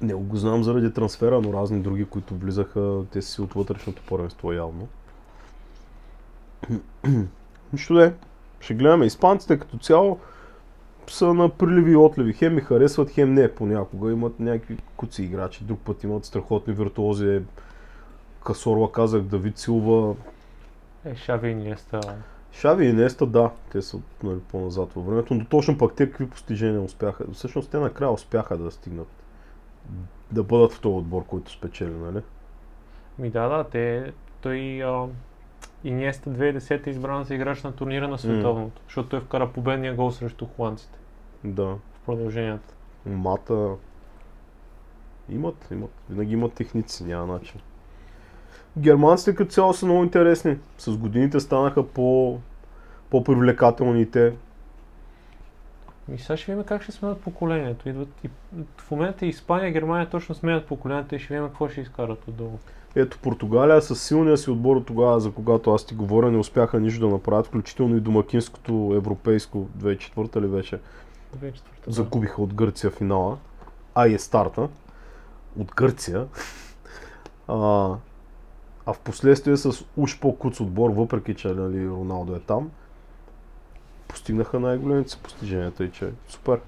Не го знам заради трансфера, но разни други, които влизаха, те си от вътрешното първенство явно. Нищо да е. Ще гледаме. Испанците като цяло са на приливи и отливи. Хем ми харесват, хем не. Понякога имат някакви куци играчи. Друг път имат страхотни виртуози. Касорла казах, Давид Силва. Шави и Неста. Шави и Неста, да. Те са по-назад във времето. Но точно пак те какви постижения успяха. Всъщност те накрая успяха да стигнат. Да бъдат в този отбор, който спечели, нали? Да. Иньеста 2010 е избран за играч на турнира на световното, защото той вкара победния гол срещу холандците. Да. В продължението. Мата... Имат. Винаги имат техници, няма начин. Германците като цяло са много интересни. С годините станаха по-привлекателните. Сега ще видим как ще сменят поколението. В момента Испания и Германия точно сменят поколението и ще видим какво ще изкарат отдолу. Ето Португалия със силния си отбор от тогава, за когато аз ти говоря, не успяха нищо да направят, включително и домакинското европейско 2004 ли беше? 2004. Загубиха от Гърция финала, старта. от Гърция, а в последствие с уж по-куц отбор, въпреки че нали, Роналдо е там, постигнаха най-големите си постиженията и че супер.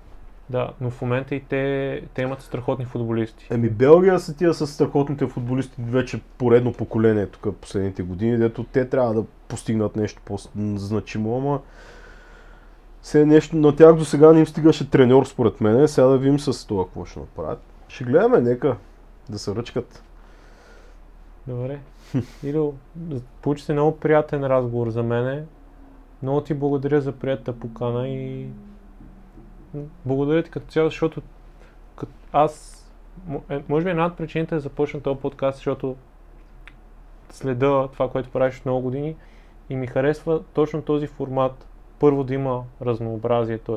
Да, но в момента и те имат страхотни футболисти. Еми Белгия са тия с страхотните футболисти вече поредно поколение тук последните години, дето те трябва да постигнат нещо по-значимо, ама все нещо на тях до сега не им стигаше треньор според мен, сега да видим с това какво ще направят. Ще гледаме, нека да се ръчкат. Добре. Ильо, получи се много приятен разговор за мене. Много ти благодаря за приятната покана и благодаря ти като цяло, защото като аз... Може би една от причините да започна този подкаст, защото следа това, което правиш много години и ми харесва точно този формат. Първо да има разнообразие, т.е.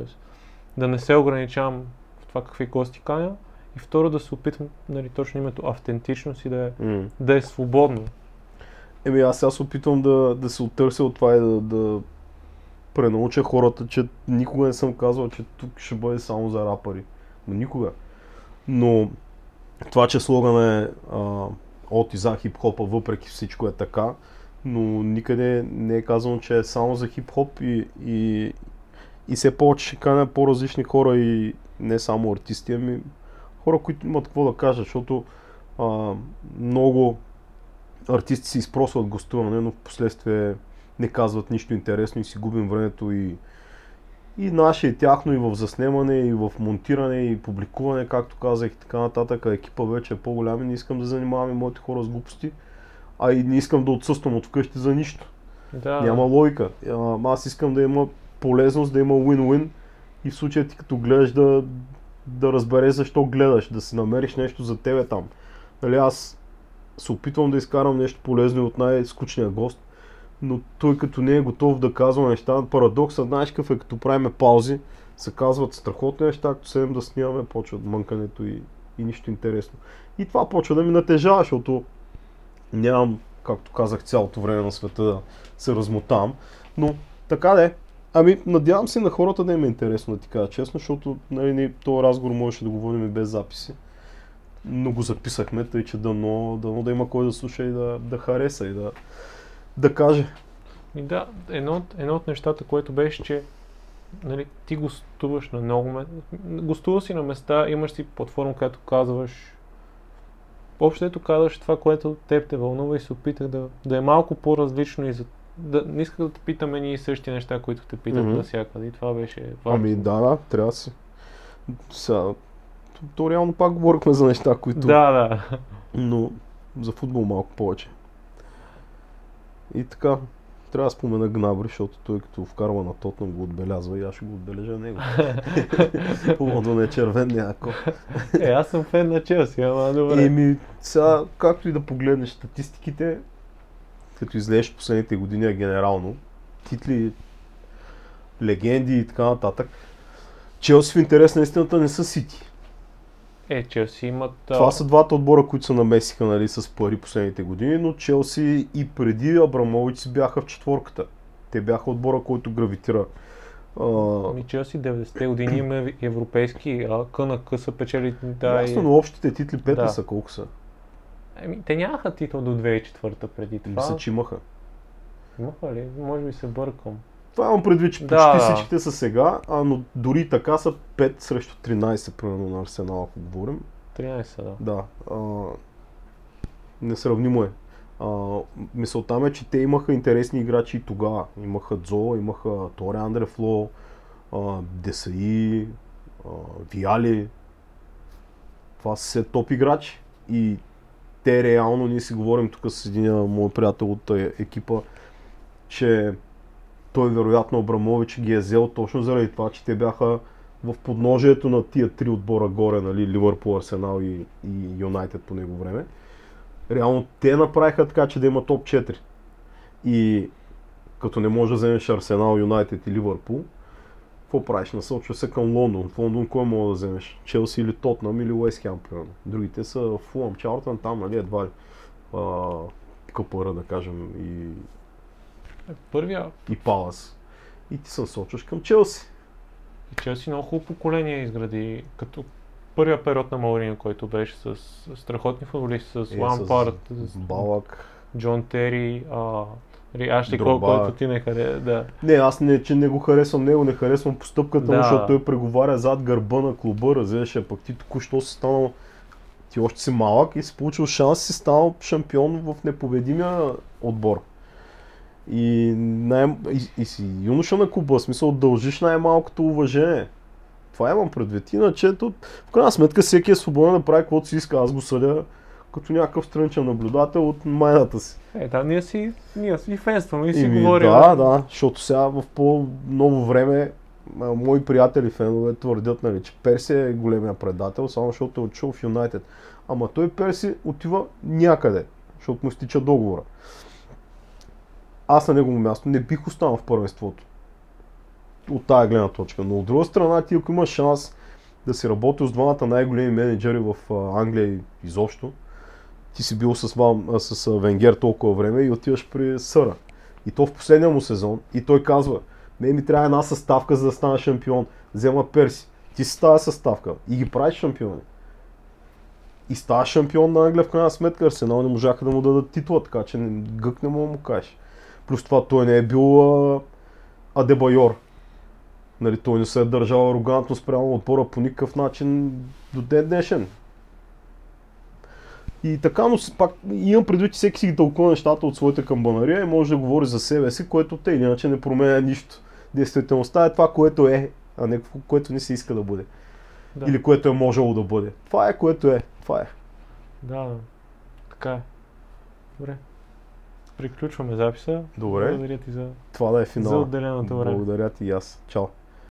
да не се ограничавам в това какви гости каня и второ да се опитам нали, точно името автентичност и да е свободно. Еми аз сега се опитвам да се оттърся от това и да пренауча хората, че никога не съм казвал, че тук ще бъде само за рапъри. Но никога. Но това, че слогана е от и за хип-хопа, въпреки всичко е така, но никъде не е казано, че е само за хип-хоп и все повече ще каня по-различни хора и не само артисти, ами хора, които имат какво да кажат, защото много артисти си изпросват гостуване, но в последствие не казват нищо интересно и си губим времето и наше, и тяхно, и в заснемане, и в монтиране, и публикуване, както казах и така нататък. Екипа вече е по-голям и не искам да занимавам и моите хора с глупости, а и не искам да отсъствам от вкъщи за нищо. Да. Няма логика. Аз искам да има полезност, да има win-win и в случая ти като гледаш да разбереш защо гледаш, да си намериш нещо за тебе там. Нали, аз се опитвам да изкарам нещо полезно от най-скучния гост, но той като не е готов да казва неща, парадоксът, знаеш какъв е, като правиме паузи, се казват страхотни неща, като седем да снимаме, почват мънкането и нищо интересно. И това почва да ми натежава, защото нямам, както казах, цялото време на света да се размотавам, но така да е. Ами, надявам се на хората да им е интересно, да ти кажа честно, защото нали, този разговор можеше да го водим и без записи. Но го записахме, тъй че дано да има кой да слуша и да хареса и да каже. И да, едно от нещата, което беше, че нали, ти гостуваш на много места, гостува си на места, имаш си платформа, която казваш, общото казваш това, което теб те вълнува и се опитах да е малко по-различно и не исках да те питаме ние същи неща, които те питат насякъде и това беше важно. Ами да, трябва да си. То реално пак говорихме за неща, които... Да. Но за футбол малко повече. И така, трябва да спомена Гнабри, защото той като вкарва на Тотнъм го отбелязва и аз ще го отбележа него. Лондон е червен някакво. Аз съм фен на Челси, ама добре. Сега, както и да погледнеш статистиките, като излезеш последните години генерално, титли, легенди и така нататък, Челси в интерес на истината не са Сити. Челси имат... Това са двата отбора, които се намесиха нали, с пари последните години, но Челси и преди Абрамович бяха в четворката. Те бяха отбора, който гравитира. Челси 90-те години има европейски, кънака са печели... Ясно, но общите титли 5 са колко са? Те нямаха титул до 2004-та преди това. Мисля, че имаха. Имаха ли? Може би се бъркам. Това имам предвид, че почти всичките са сега, но дори така са 5 срещу 13, примерно на Арсенал, ако говорим. 13, да. Несравнимо е. Мисълта ми е, че те имаха интересни играчи и тогава. Имаха Дзо, имаха Торе Андрефло, Десаи, Виали. Това са топ играчи и те реално, ние си говорим тук с един мой приятел от екипа, че той вероятно Абрамович ги е взел точно заради това, че те бяха в подножието на тия три отбора горе, нали, Ливърпул, Арсенал и Юнайтед по него време. Реално те направиха така, че да има топ 4. И като не можеш да вземеш Арсенал, Юнайтед и Ливърпул, какво правиш? Насочва се към Лондон. В Лондон кой може да вземеш? Челси или Тотнъм или Уест Хем, примерно. Другите са Фулъм, Чарлтън, там, нали, едва ли КПР, да кажем, и... И Палас. И ти се насочваш към Челси. Челси много хубаво поколение изгради. Като първия период на Маурин, който беше с страхотни футболисти, с Лампард, с Балак, Джон Тери, Ашли Кол, който ти не хареса. Да. Не, аз не, че не го харесвам него, не харесвам постъпката му, защото той преговаря зад гърба на клуба, разреше, пък ти току-що си станал, ти още си малък и си получил шанс, си станал шампион в непобедимия отбор. И, и си юноша на клуба, в смисъл дължиш най-малкото уважение. Това имам предвид, иначе в крайна сметка всеки е свободен да прави каквото си иска, аз го съдя като някакъв страничен наблюдател от майната си. Е, да, ние си фенстваме и си говорим. Да, да, защото сега в по-ново време мои приятели фенове твърдят, нали, че Перси е големия предател, само защото е отишъл в Юнайтед. Ама той Перси отива някъде, защото му стича договора. Аз на негово място не бих останал в първенството. От тая гледна точка. Но от друга страна, ти ако имаш шанс да си работил с двамата най-големи менеджери в Англия и изобщо, ти си бил с Венгер толкова време и отиваш при Съра. И то в последния му сезон, и той казва, ми трябва една съставка, за да стана шампион. Взема Перси. Ти си става съставка и ги правиш шампиони. И става шампион на Англия в крайна сметка. Арсенал не можаха да му дадат титла, така че гък не мога да му кажеш. Плюс това той не е бил Адебайор. Нали, той не се е държал арогантно спрямо отбора по никакъв начин до ден днешен. И така, но пак имам предвид, че всеки си ги тълкува нещата от своята камбанария и може да говори за себе си, което те иначе не променя нищо. Действителността е това, което е, а не което не се иска да бъде. Да. Или което е можело да бъде. Това е, което е. Това е. Да, така е. Добре. Приключваме записа. Добре. Благодаря ти за отделеното време. Благодаря ти и аз. Чао.